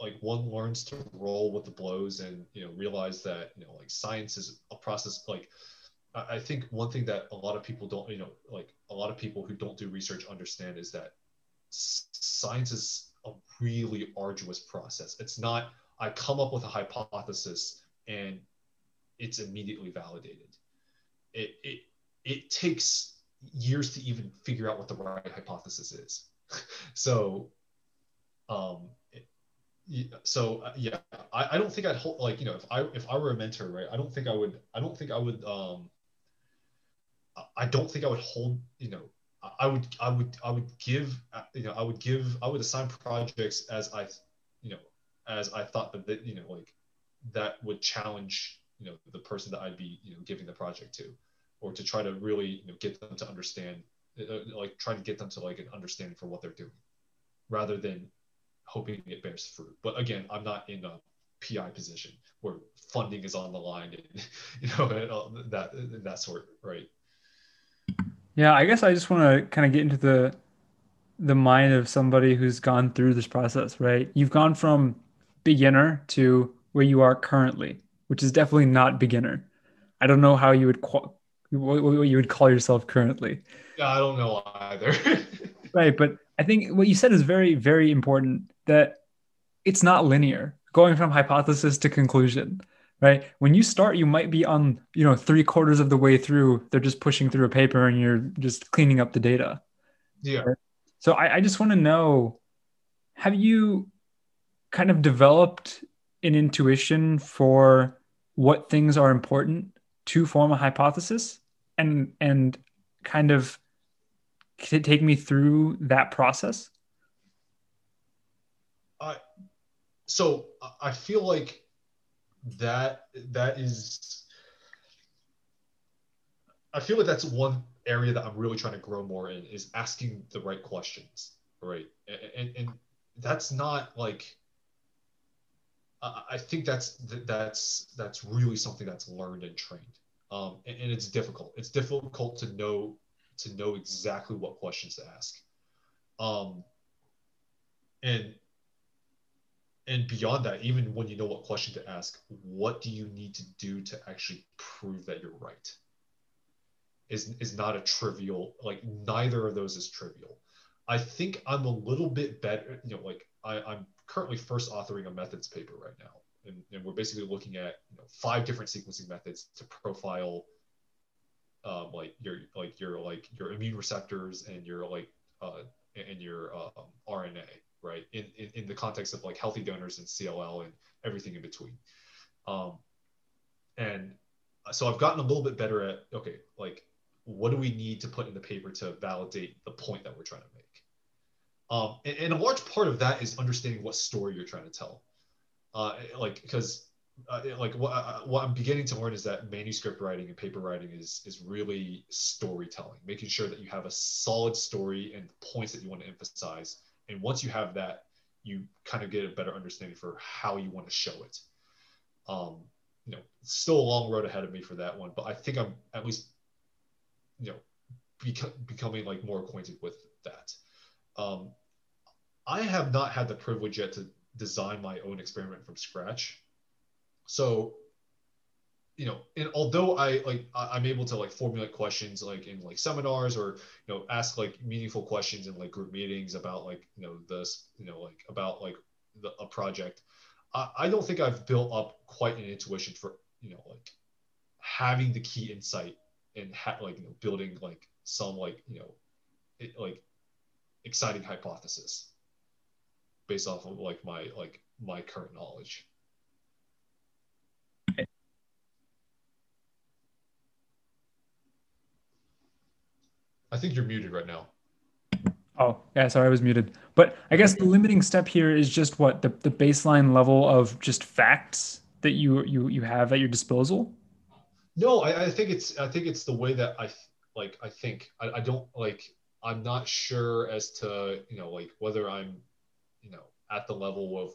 like one learns to roll with the blows and, you know, realize that, you know, like science is a process. Like, I think one thing that a lot of people don't, you know, like a lot of people who don't do research understand is that science is a really arduous process. It's not, I come up with a hypothesis and it's immediately validated. It takes years to even figure out what the right hypothesis is. So, I don't think I'd hold, like, you know, if I were a mentor, right, I don't think I would hold, you know, I would assign projects as I thought that, you know, like that would challenge, you know, the person that I'd be, you know, giving the project to, or to try to really, you know, get them to understand, like try to get them to like an understanding for what they're doing, rather than hoping it bears fruit. But again, I'm not in a PI position where funding is on the line and, you know, and that sort, right? Yeah, I guess I just want to kind of get into the mind of somebody who's gone through this process, right? You've gone from beginner to where you are currently, which is definitely not beginner. I don't know how you would what you would call yourself currently. Yeah, I don't know either. Right, but I think what you said is very, very important, that it's not linear, going from hypothesis to conclusion, right? When you start, you might be on, you know, 3/4 of the way through. They're just pushing through a paper and you're just cleaning up the data. Yeah. Right? So I just want to know, have you kind of developed an intuition for what things are important to form a hypothesis, and kind of take me through that process? So I feel like that's one area that I'm really trying to grow more in, is asking the right questions, right? And that's not like, I think that's really something that's learned and trained. And it's difficult. It's difficult to know exactly what questions to ask. And beyond that, even when you know what question to ask, what do you need to do to actually prove that you're right? Is not a trivial, like neither of those is trivial. I think I'm a little bit better, you know, like I'm currently first authoring a methods paper right now. And we're basically looking at 5 different sequencing methods to profile your immune receptors and your RNA, right? In the context of like healthy donors and CLL and everything in between. And so I've gotten a little bit better at, okay, like what do we need to put in the paper to validate the point that we're trying to make? And a large part of that is understanding what story you're trying to tell. What I'm beginning to learn is that manuscript writing and paper writing is really storytelling, making sure that you have a solid story and points that you want to emphasize. And once you have that, you kind of get a better understanding for how you want to show it. Still a long road ahead of me for that one, but I think I'm at least, becoming like more acquainted with that. I have not had the privilege yet to design my own experiment from scratch. So, and although I'm able to like formulate questions like in like seminars or, ask like meaningful questions in like group meetings about like, a project, I don't think I've built up quite an intuition for, having the key insight and building like some exciting hypothesis based off of my current knowledge. Okay. I think you're muted right now. Oh, yeah, sorry, I was muted. But I guess the limiting step here is just what the baseline level of just facts that you have at your disposal. No, I think it's the way that I'm not sure as to, whether I'm, at the level of,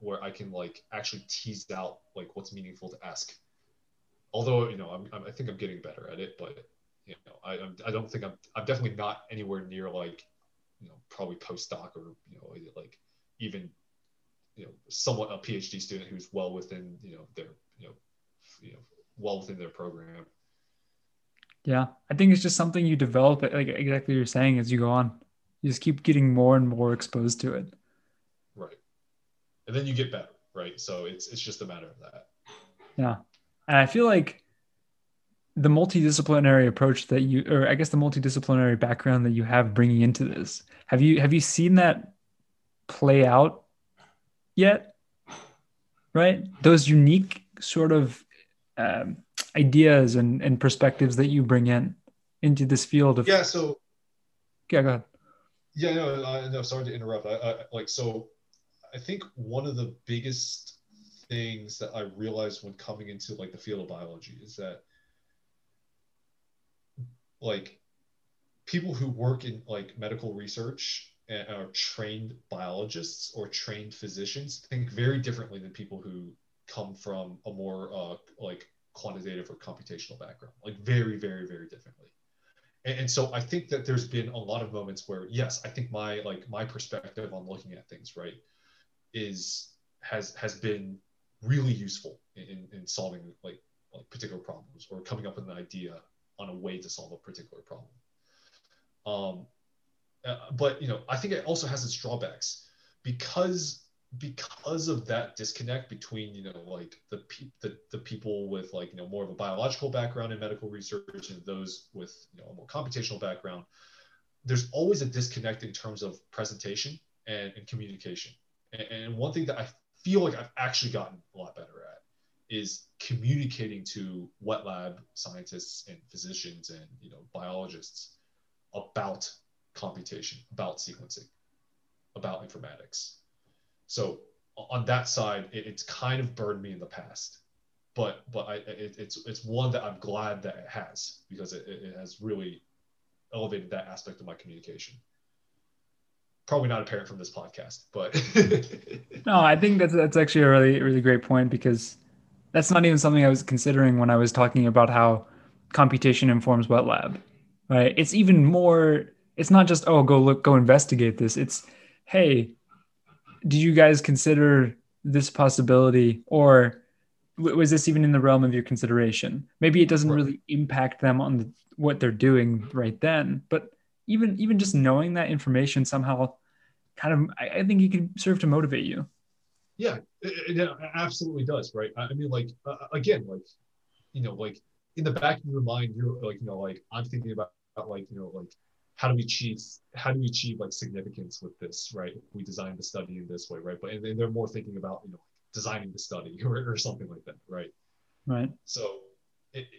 where I can actually tease out what's meaningful to ask. Although, I think I'm getting better at it, but, I don't think I'm definitely not anywhere near probably postdoc or, even, somewhat a PhD student who's well within, well within their program. Yeah, I think it's just something you develop, like exactly what you're saying, as you go on. You just keep getting more and more exposed to it. Right. And then you get better, right? So it's just a matter of that. Yeah. And I feel like the multidisciplinary approach that you, or I guess the multidisciplinary background that you have bringing into this, have you seen that play out yet? Right? Those unique sort of... ideas and perspectives that you bring into this field of go ahead. Sorry to interrupt. I think one of the biggest things that I realized when coming into the field of biology is that people who work in medical research and are trained biologists or trained physicians think very differently than people who come from a more quantitative or computational background, very, very, very differently. And so I think that there's been a lot of moments where, yes, I think my, my perspective on looking at things, right, has been really useful in solving particular problems or coming up with an idea on a way to solve a particular problem. But, I think it also has its drawbacks because of that disconnect between the people with more of a biological background in medical research and those with a more computational background. There's always a disconnect in terms of presentation and communication, and one thing that I feel like I've actually gotten a lot better at is communicating to wet lab scientists and physicians and biologists about computation, about sequencing, about informatics. So on that side, it's kind of burned me in the past, but it's one that I'm glad that it has, because it has really elevated that aspect of my communication. Probably not apparent from this podcast, but no, I think that's actually a really great point, because that's not even something I was considering when I was talking about how computation informs wet lab, right? It's even more, it's not just, oh, go investigate this. It's, hey, do you guys consider this possibility, or was this even in the realm of your consideration? Maybe it doesn't really impact them on what they're doing right then, but even just knowing that information somehow kind of, I think it can serve to motivate you. Yeah, it absolutely does, right? I mean, like, again, like, you know, like, in the back of your mind, you're like, you know, like, I'm thinking about like, you know, like, how do we achieve like significance with this, right? We designed the study in this way, right? But and they're more thinking about, you know, designing the study or something like that, right? Right. So,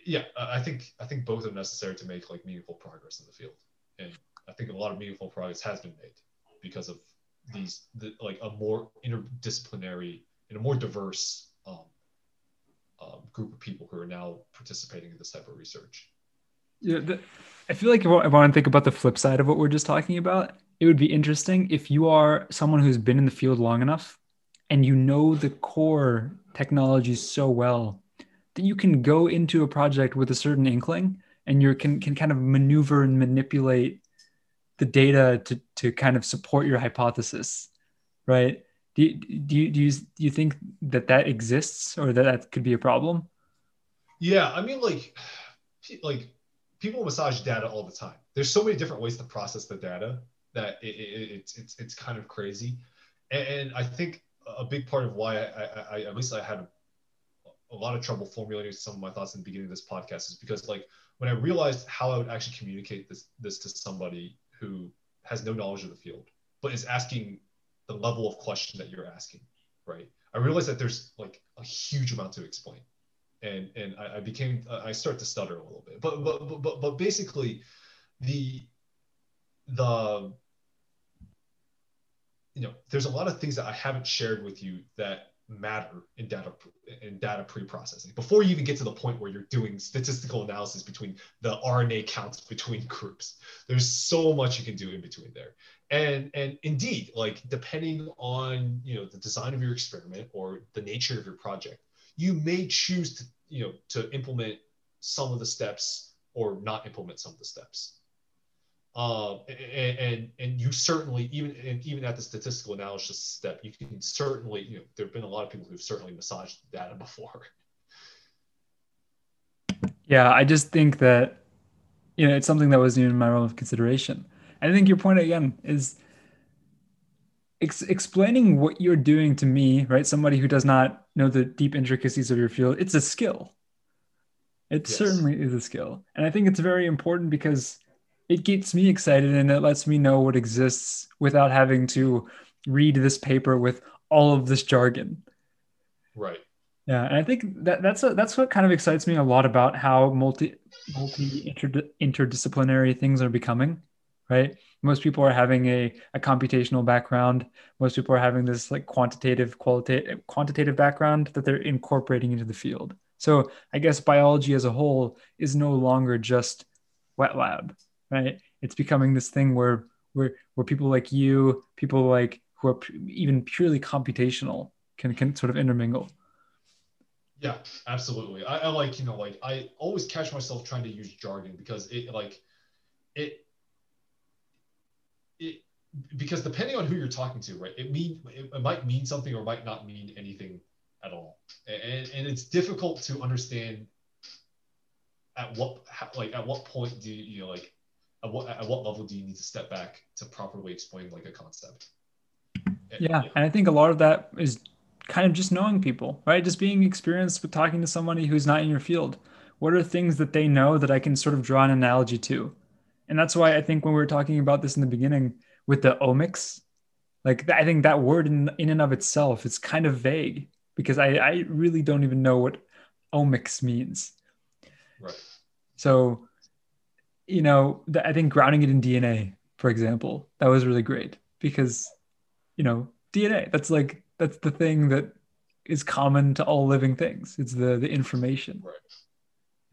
yeah, I think both are necessary to make like meaningful progress in the field, and I think a lot of meaningful progress has been made because of these like a more interdisciplinary and a more diverse group of people who are now participating in this type of research. Yeah, I feel like if I want to think about the flip side of what we're just talking about, it would be interesting if you are someone who's been in the field long enough and you know the core technologies so well that you can go into a project with a certain inkling and you can kind of maneuver and manipulate the data to kind of support your hypothesis, right? Do you think that exists, or that could be a problem? Yeah, I mean, like people massage data all the time. There's so many different ways to process the data that it's kind of crazy, and I think a big part of why I at least I had a lot of trouble formulating some of my thoughts in the beginning of this podcast is because, like, when I realized how I would actually communicate this to somebody who has no knowledge of the field, but is asking the level of question that you're asking, right? I realized that there's like a huge amount to explain, and I start to stutter a little bit, but basically, the you know, there's a lot of things that I haven't shared with you that matter in data pre-processing before you even get to the point where you're doing statistical analysis between the RNA counts between groups. There's so much you can do in between there, and indeed, like, depending on, you know, the design of your experiment or the nature of your project, you may choose to, you know, to implement some of the steps or not implement some of the steps, and you certainly, even at the statistical analysis step, you can certainly, you know, there have been a lot of people who've certainly massaged data before. Yeah, I just think that, you know, it's something that wasn't even in my realm of consideration. I think your point again is explaining what you're doing to me, right? Somebody who does not know the deep intricacies of your field, it's a skill. It yes. certainly is a skill, and I think it's very important because it gets me excited and it lets me know what exists without having to read this paper with all of this jargon. Right. Yeah. And I think that's what kind of excites me a lot about how multi-interdisciplinary things are becoming, right? Most people are having a computational background. Most people are having this like quantitative background that they're incorporating into the field. So I guess biology as a whole is no longer just wet lab. Right, it's becoming this thing where people like you, people like who are even purely computational, can sort of intermingle. Yeah, absolutely. I like, you know, like, I always catch myself trying to use jargon because it because depending on who you're talking to, right, it might mean something or might not mean anything at all, and it's difficult to understand at what point do you, like, At what level do you need to step back to properly explain like a concept? Yeah, and I think a lot of that is kind of just knowing people, right? Just being experienced with talking to somebody who's not in your field. What are things that they know that I can sort of draw an analogy to? And that's why I think when we were talking about this in the beginning with the omics, like, I think that word in and of itself, it's kind of vague because I really don't even know what omics means. Right. So, you know, I think grounding it in DNA, for example, that was really great because, you know, DNA, that's like, that's the thing that is common to all living things. It's the information. Right.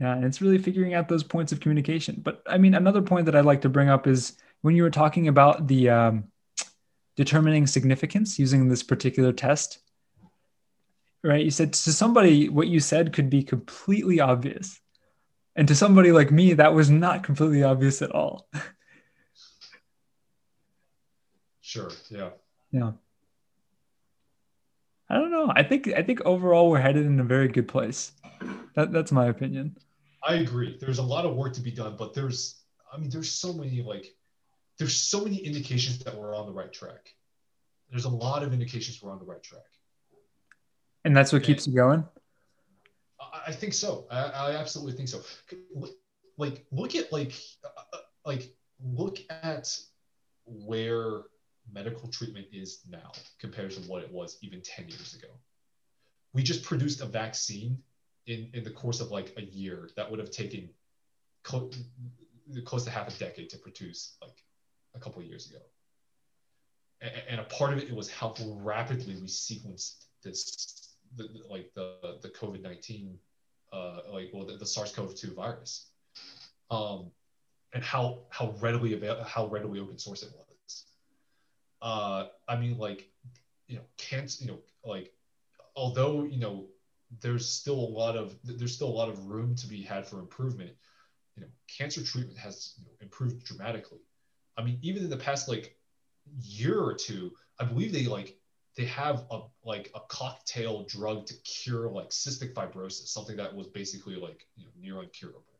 Yeah, and it's really figuring out those points of communication. But I mean, another point that I'd like to bring up is when you were talking about the determining significance using this particular test, right? You said to somebody, what you said could be completely obvious. And to somebody like me, that was not completely obvious at all. Sure, yeah. Yeah. I don't know. I think overall we're headed in a very good place. That's my opinion. I agree. There's a lot of work to be done, but there's so many indications that we're on the right track. There's a lot of indications we're on the right track. And that's what keeps you going? I think so. I absolutely think so. Like, look at where medical treatment is now compared to what it was even 10 years ago. We just produced a vaccine in the course of like a year that would have taken close to half a decade to produce like a couple of years ago. And a part of it was how rapidly we sequenced this, the COVID-19, the SARS-CoV-2 virus, and how readily open source it was. Although there's still a lot of room to be had for improvement. Cancer treatment has improved dramatically. I mean, even in the past year or two, I believe they have a cocktail drug to cure cystic fibrosis, something that was basically near uncurable.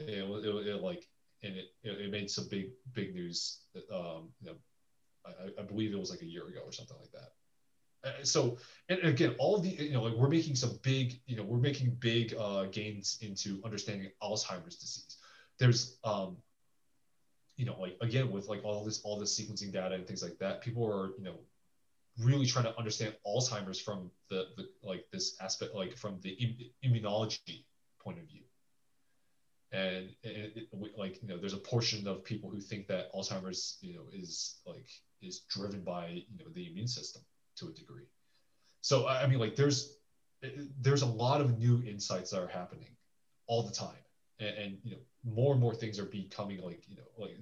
It made some big news. I believe it was a year ago or something like that. And again, all the we're making some big gains into understanding Alzheimer's disease. There's again with all this sequencing data and things like that, people are really trying to understand Alzheimer's from this aspect from the immunology point of view. And there's a portion of people who think that Alzheimer's is driven by the immune system to a degree. So I mean, there's a lot of new insights that are happening all the time, and more and more things are becoming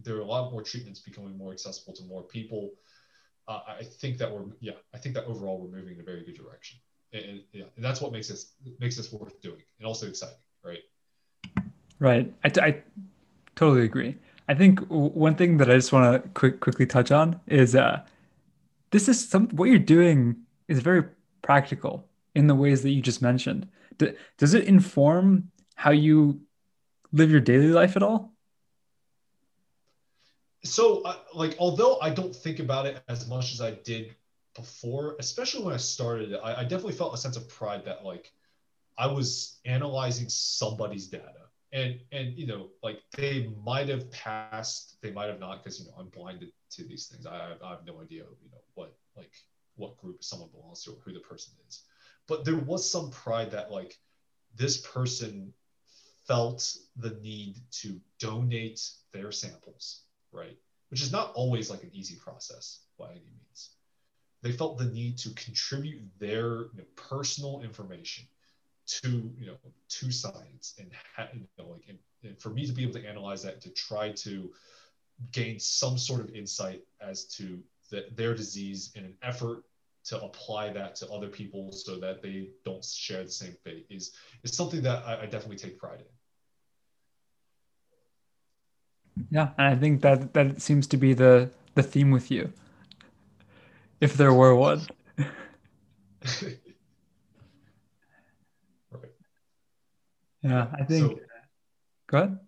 there are a lot more treatments becoming more accessible to more people. I think that overall we're moving in a very good direction, and that's what makes this worth doing and also exciting, right? Right. I totally agree. I think one thing that I just want to quickly touch on is what you're doing is very practical in the ways that you just mentioned. Does it inform how you live your daily life at all? So, although I don't think about it as much as I did before, especially when I started, I definitely felt a sense of pride that I was analyzing somebody's data, and they might have passed, they might have not, because I'm blinded to these things. I have no idea what group someone belongs to or who the person is, but there was some pride that this person felt the need to donate their samples, right? Which is not always an easy process by any means. They felt the need to contribute their personal information to to science, and for me to be able to analyze that, to try to gain some sort of insight as to their disease in an effort to apply that to other people so that they don't share the same fate is something that I definitely take pride in. Yeah, and I think that seems to be the theme with you, if there were one. Right. Yeah, I think. So, go ahead.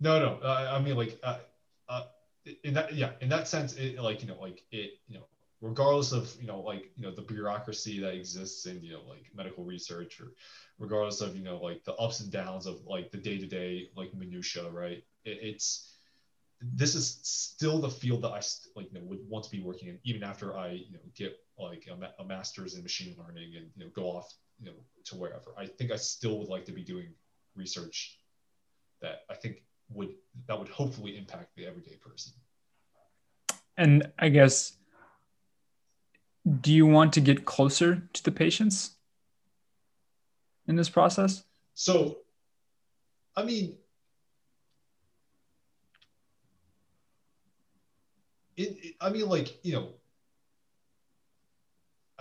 No. In that sense, regardless of the bureaucracy that exists in medical research, or regardless of the ups and downs of the day-to-day minutia, right? This is still the field that I would want to be working in, even after I get a master's in machine learning and go off to wherever. I think I still would like to be doing research that I think would hopefully impact the everyday person. And I guess do you want to get closer to the patients in this process? So, I mean,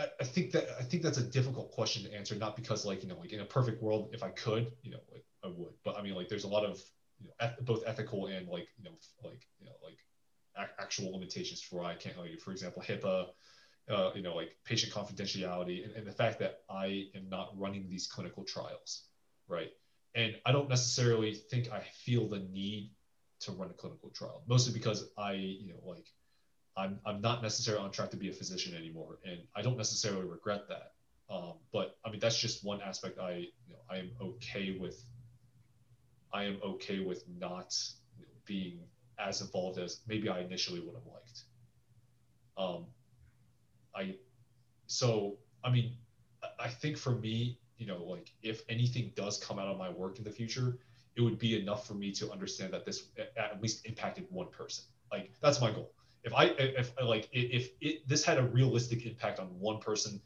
I think that that's a difficult question to answer, not because like in a perfect world, if I could, I would, but I mean, there's a lot of both ethical and actual limitations for I can't, for example, HIPAA, patient confidentiality, and the fact that I am not running these clinical trials, right? And I don't necessarily think I feel the need to run a clinical trial, mostly because I, I'm not necessarily on track to be a physician anymore, and I don't necessarily regret that. But I mean, that's just one aspect. I am okay with. I am okay with not being as involved as maybe I initially would have liked. I think for me, if anything does come out of my work in the future, it would be enough for me to understand that this at least impacted one person. Like, that's my goal. If this had a realistic impact on one person,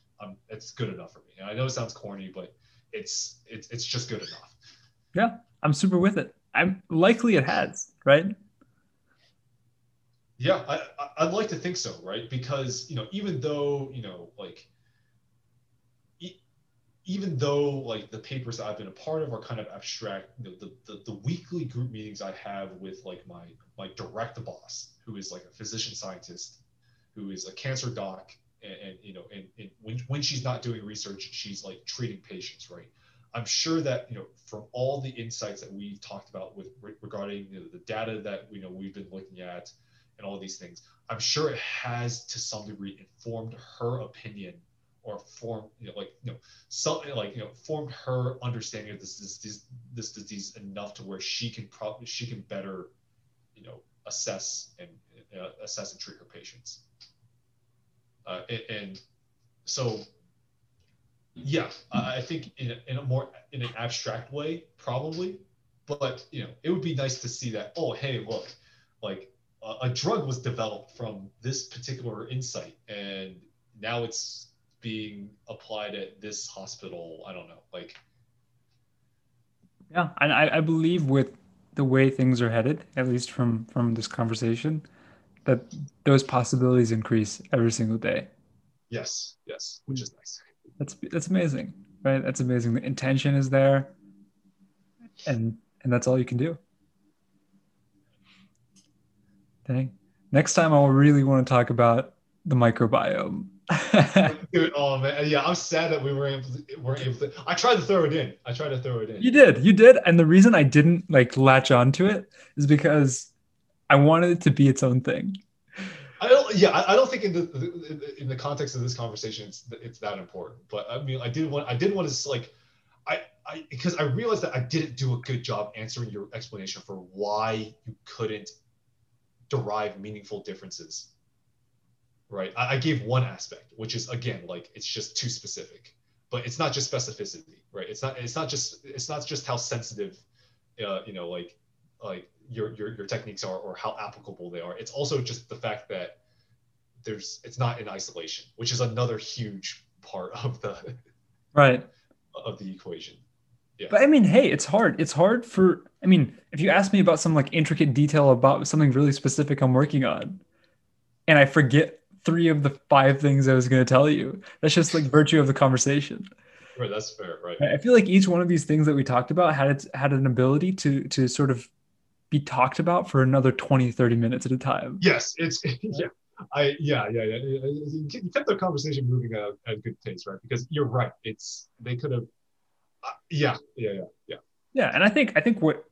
it's good enough for me. And I know it sounds corny, but it's just good enough. Yeah, I'm super with it. I'm likely it has, right? Yeah, I'd like to think so, right? Because even though the papers that I've been a part of are kind of abstract, the weekly group meetings I have with my direct boss, who is a physician scientist, who is a cancer doc, and when she's not doing research, she's treating patients, right? I'm sure that from all the insights that we've talked about with regarding the data that we've been looking at and all these things, I'm sure it has to some degree informed her opinion or formed her understanding of this disease enough to where she can better assess and treat her patients. And so, yeah, I think in an abstract way, probably, but it would be nice to see that, oh, hey, look, a drug was developed from this particular insight, and now it's being applied at this hospital. I don't know, Yeah, and I believe with the way things are headed, at least from this conversation, that those possibilities increase every single day. Yes, which is nice. That's amazing, right? That's amazing. The intention is there, and that's all you can do. Dang. Next time, I really want to talk about the microbiome. Dude, oh man, yeah, I'm sad that we weren't able to. I tried to throw it in. You did. And the reason I didn't latch onto it is because I wanted it to be its own thing. I don't think in the context of this conversation it's that important. But I mean, I did want to because I realized that I didn't do a good job answering your explanation for why you couldn't derive meaningful differences. Right. I gave one aspect, which is again, it's just too specific, but it's not just specificity, right? It's not just how sensitive, your techniques are or how applicable they are. It's also just the fact that it's not in isolation, which is another huge part of the equation. Yeah. But I mean, hey, it's hard. It's hard for, if you ask me about some intricate detail about something really specific I'm working on, and I forget 3 of the 5 things I was going to tell you, that's just virtue of the conversation. Right, that's fair, right? I feel each one of these things that we talked about had an ability to sort of be talked about for another 20-30 minutes at a time. Yes, You kept the conversation moving at a good pace, right? Because you're right. They could have. Yeah, and I think what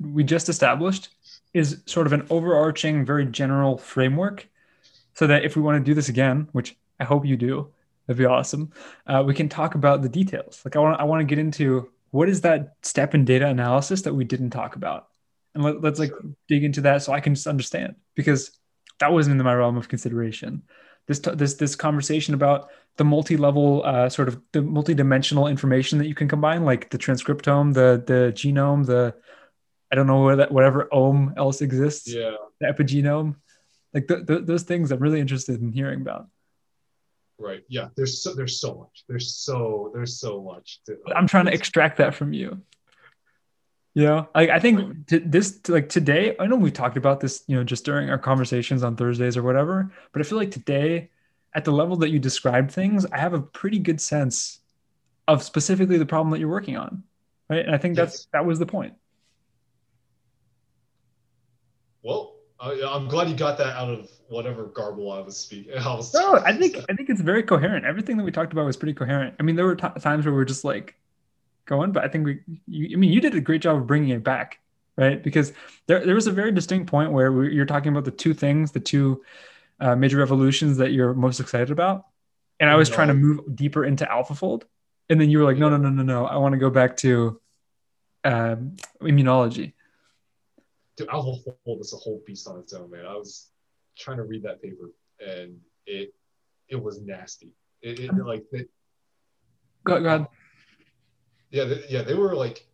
we just established is sort of an overarching, very general framework, so that if we want to do this again, which I hope you do, that'd be awesome. We can talk about the details. I want to get into what is that step in data analysis that we didn't talk about, and let's dig into that so I can just understand, because that wasn't in my realm of consideration. This conversation about the multi-level sort of the multi-dimensional information that you can combine, like the transcriptome, the genome, whatever ohm else exists, yeah, the epigenome, those things I'm really interested in hearing about. Right. Yeah. There's so much. I'm trying to extract that from you. You know, I think this, like today, I know we talked about this, you know, just during our conversations on Thursdays or whatever, but I feel like today at the level that you described things, I have a pretty good sense of specifically the problem that you're working on. Right. And I think that was the point. Well, I'm glad you got that out of whatever garble I was speaking. No, I think it's very coherent. Everything that we talked about was pretty coherent. I mean, there were times where we were just like going, but I think you did a great job of bringing it back, right? Because there was a very distinct point where you're talking about the two major revolutions that you're most excited about. And I was trying to move deeper into AlphaFold. And then you were like, no. I want to go back to immunology. Dude, AlphaFold is a whole beast on its own, man. I was trying to read that paper, and it was nasty. Go ahead. Yeah, they were like,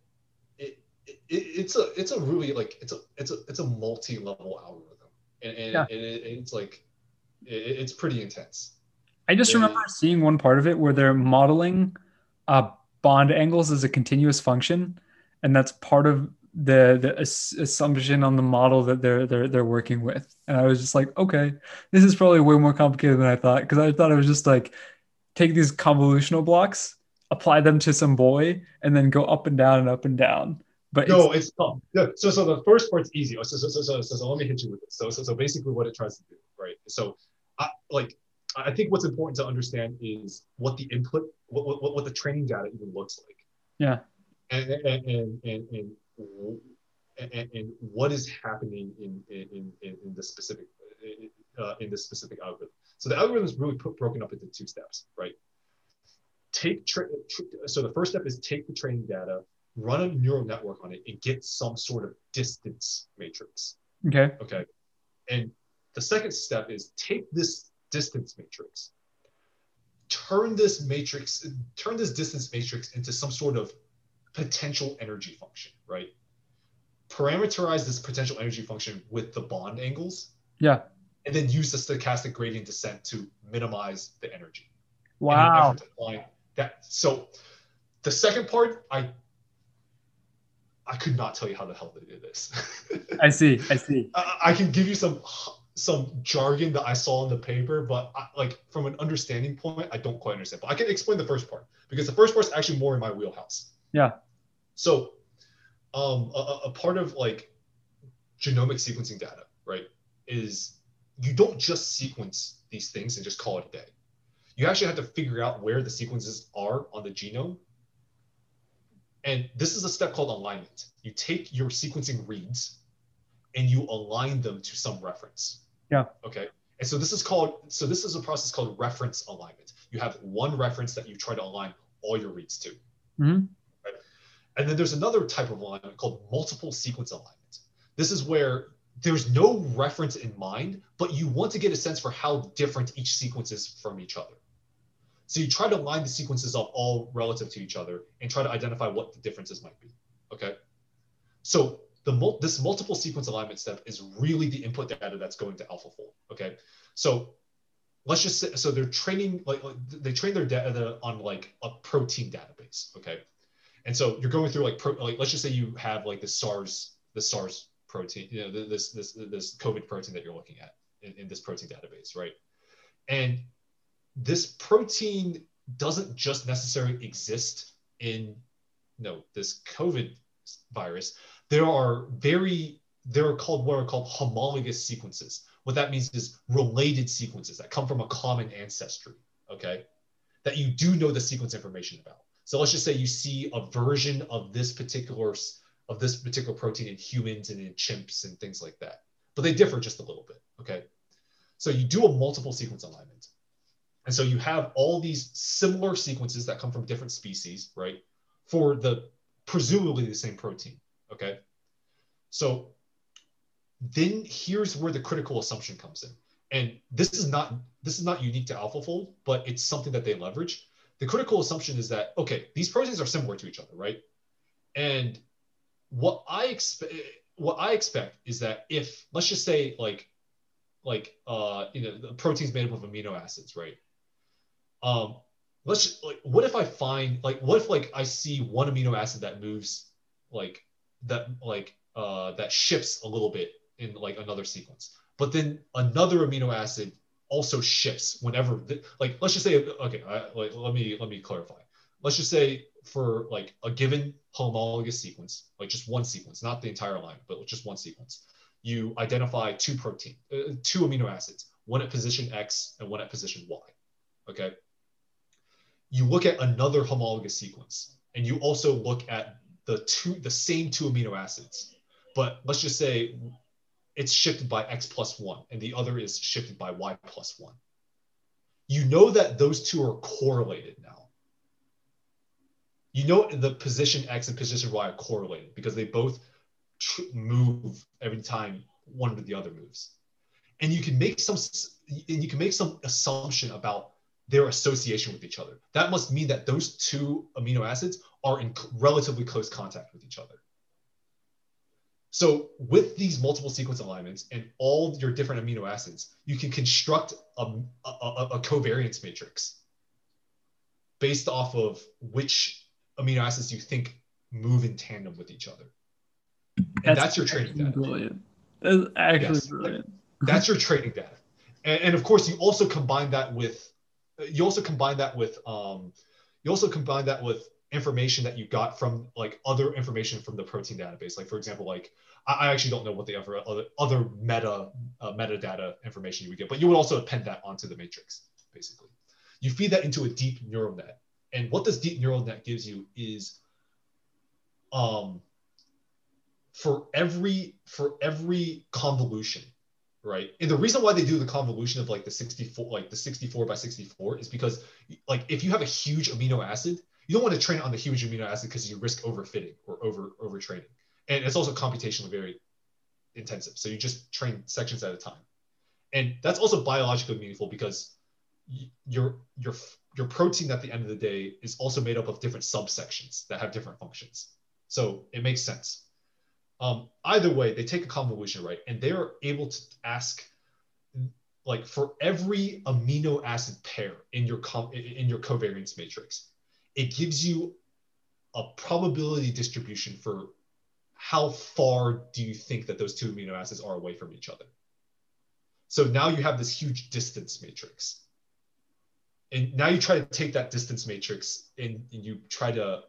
it's a multi-level algorithm, and it's pretty intense. I just remember seeing one part of it where they're modeling bond angles as a continuous function, and that's part of the assumption on the model that they're working with. And I was just like, okay, this is probably way more complicated than I thought, because I thought it was just like, take these convolutional blocks, apply them to some boy, and then go up and down and up and down. But no, it's tough. Yeah. So the first part's easy. So let me hit you with this. So basically what it tries to do, right? So I think what's important to understand is what the input, what the training data even looks like. Yeah. And what is happening in the specific algorithm. So the algorithm is really broken up into two steps, right? So the first step is take the training data, run a neural network on it, and get some sort of distance matrix. Okay. And the second step is take this distance matrix, turn this distance matrix into some sort of potential energy function, right? Parameterize this potential energy function with the bond angles. Yeah. And then use the stochastic gradient descent to minimize the energy. Wow. So the second part, I could not tell you how the hell they did this. I see. I can give you some jargon that I saw in the paper, but from an understanding point, I don't quite understand. But I can explain the first part, because the first part's actually more in my wheelhouse. Yeah. So a part of genomic sequencing data, right, is you don't just sequence these things and just call it a day. You actually have to figure out where the sequences are on the genome. And this is a step called alignment. You take your sequencing reads and you align them to some reference. Yeah. Okay. And so this is a process called reference alignment. You have one reference that you try to align all your reads to. Mm-hmm. Right? And then there's another type of alignment called multiple sequence alignment. This is where there's no reference in mind, but you want to get a sense for how different each sequence is from each other. So you try to line the sequences up all relative to each other and try to identify what the differences might be. Okay. So this multiple sequence alignment step is really the input data that's going to AlphaFold. Okay. So let's just say, so they're training, they train their data on a protein database. Okay. And so you're going through let's just say you have the SARS protein, you know, this COVID protein that you're looking at in this protein database, right? And this protein doesn't just necessarily exist in this COVID virus. There are what are called homologous sequences. What that means is related sequences that come from a common ancestry, okay? That you do know the sequence information about. So let's just say you see a version of this particular protein in humans and in chimps and things like that, but they differ just a little bit, okay? So you do a multiple sequence alignment. And so you have all these similar sequences that come from different species, right? For presumably the same protein, okay? So then here's where the critical assumption comes in. And this is not unique to AlphaFold, but it's something that they leverage. The critical assumption is that, okay, these proteins are similar to each other, right? And what I expect is that if, let's just say the protein's made up of amino acids, right? what if I find, what if, I see one amino acid that moves, that shifts a little bit in, another sequence, but then another amino acid also shifts whenever, let's just say, okay, let me clarify. Let's just say for, a given homologous sequence, just one sequence, not the entire line, but just one sequence, you identify two amino acids, one at position X and one at position Y, okay? You look at another homologous sequence, and you also look at the same two amino acids, but let's just say it's shifted by X+1, and the other is shifted by Y+1. You know that those two are correlated now. You know the position X and position Y are correlated because they both move every time one of the other moves, and you can make some assumption about their association with each other. That must mean that those two amino acids are in relatively close contact with each other. So with these multiple sequence alignments and all your different amino acids, you can construct a covariance matrix based off of which amino acids you think move in tandem with each other. And that's your training data. Brilliant. That's actually brilliant. That's your training data. And of course, you also combine that with information that you got from other information from the protein database. For example, I actually don't know what the other metadata information you would get, but you would also append that onto the matrix. Basically, you feed that into a deep neural net, and what this deep neural net gives you is, for every convolution. Right. And the reason why they do the convolution of the 64 by 64 is because if you have a huge amino acid, you don't want to train it on the huge amino acid because you risk overfitting or overtraining. And it's also computationally very intensive. So you just train sections at a time. And that's also biologically meaningful because your protein at the end of the day is also made up of different subsections that have different functions. So it makes sense. Either way, they take a convolution, right? And they're able to ask, for every amino acid pair in your covariance matrix, it gives you a probability distribution for how far do you think that those two amino acids are away from each other. So now you have this huge distance matrix. And now you try to take that distance matrix and you try to,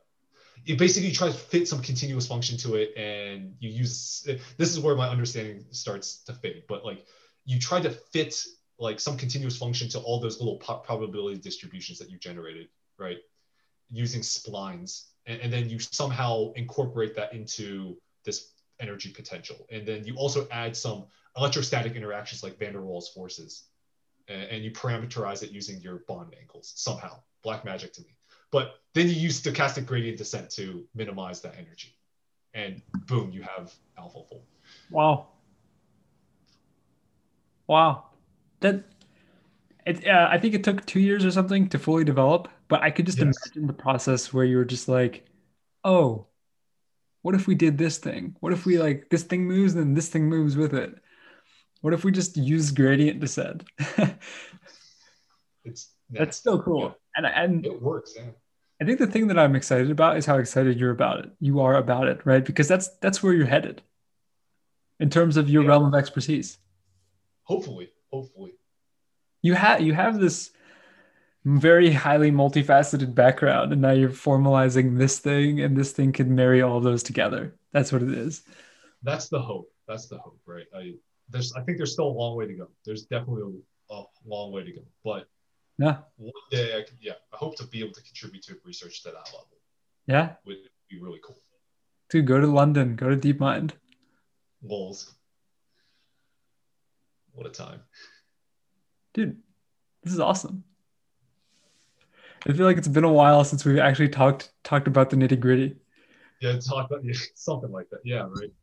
it basically tries to fit some continuous function to it, and you use, this is where my understanding starts to fade, but you try to fit some continuous function to all those little probability distributions that you generated, right? Using splines, and then you somehow incorporate that into this energy potential. And then you also add some electrostatic interactions like van der Waals forces, and you parameterize it using your bond angles somehow, black magic to me. But then you use stochastic gradient descent to minimize that energy. And boom, you have AlphaFold. Wow. Wow. I think it took 2 years or something to fully develop, but I could just imagine the process where you were just like, oh, what if we did this thing? What if we this thing moves and then this thing moves with it? What if we just use gradient descent? That's so cool. Yeah. And it works, yeah. I think the thing that I'm excited about is how excited you are about it, right? Because that's where you're headed in terms of your realm of expertise. Hopefully. You have this very highly multifaceted background, and now you're formalizing this thing, and this thing can marry all those together. That's what it is. That's the hope. Right? I think there's still a long way to go. There's definitely a long way to go, but yeah. One day, I hope to be able to contribute to research to that level. Yeah. Would be really cool. Dude, go to London. Go to Deep Mind. Balls. What a time. Dude, this is awesome. I feel like it's been a while since we've actually talked about the nitty gritty. Yeah, something like that. Yeah, right.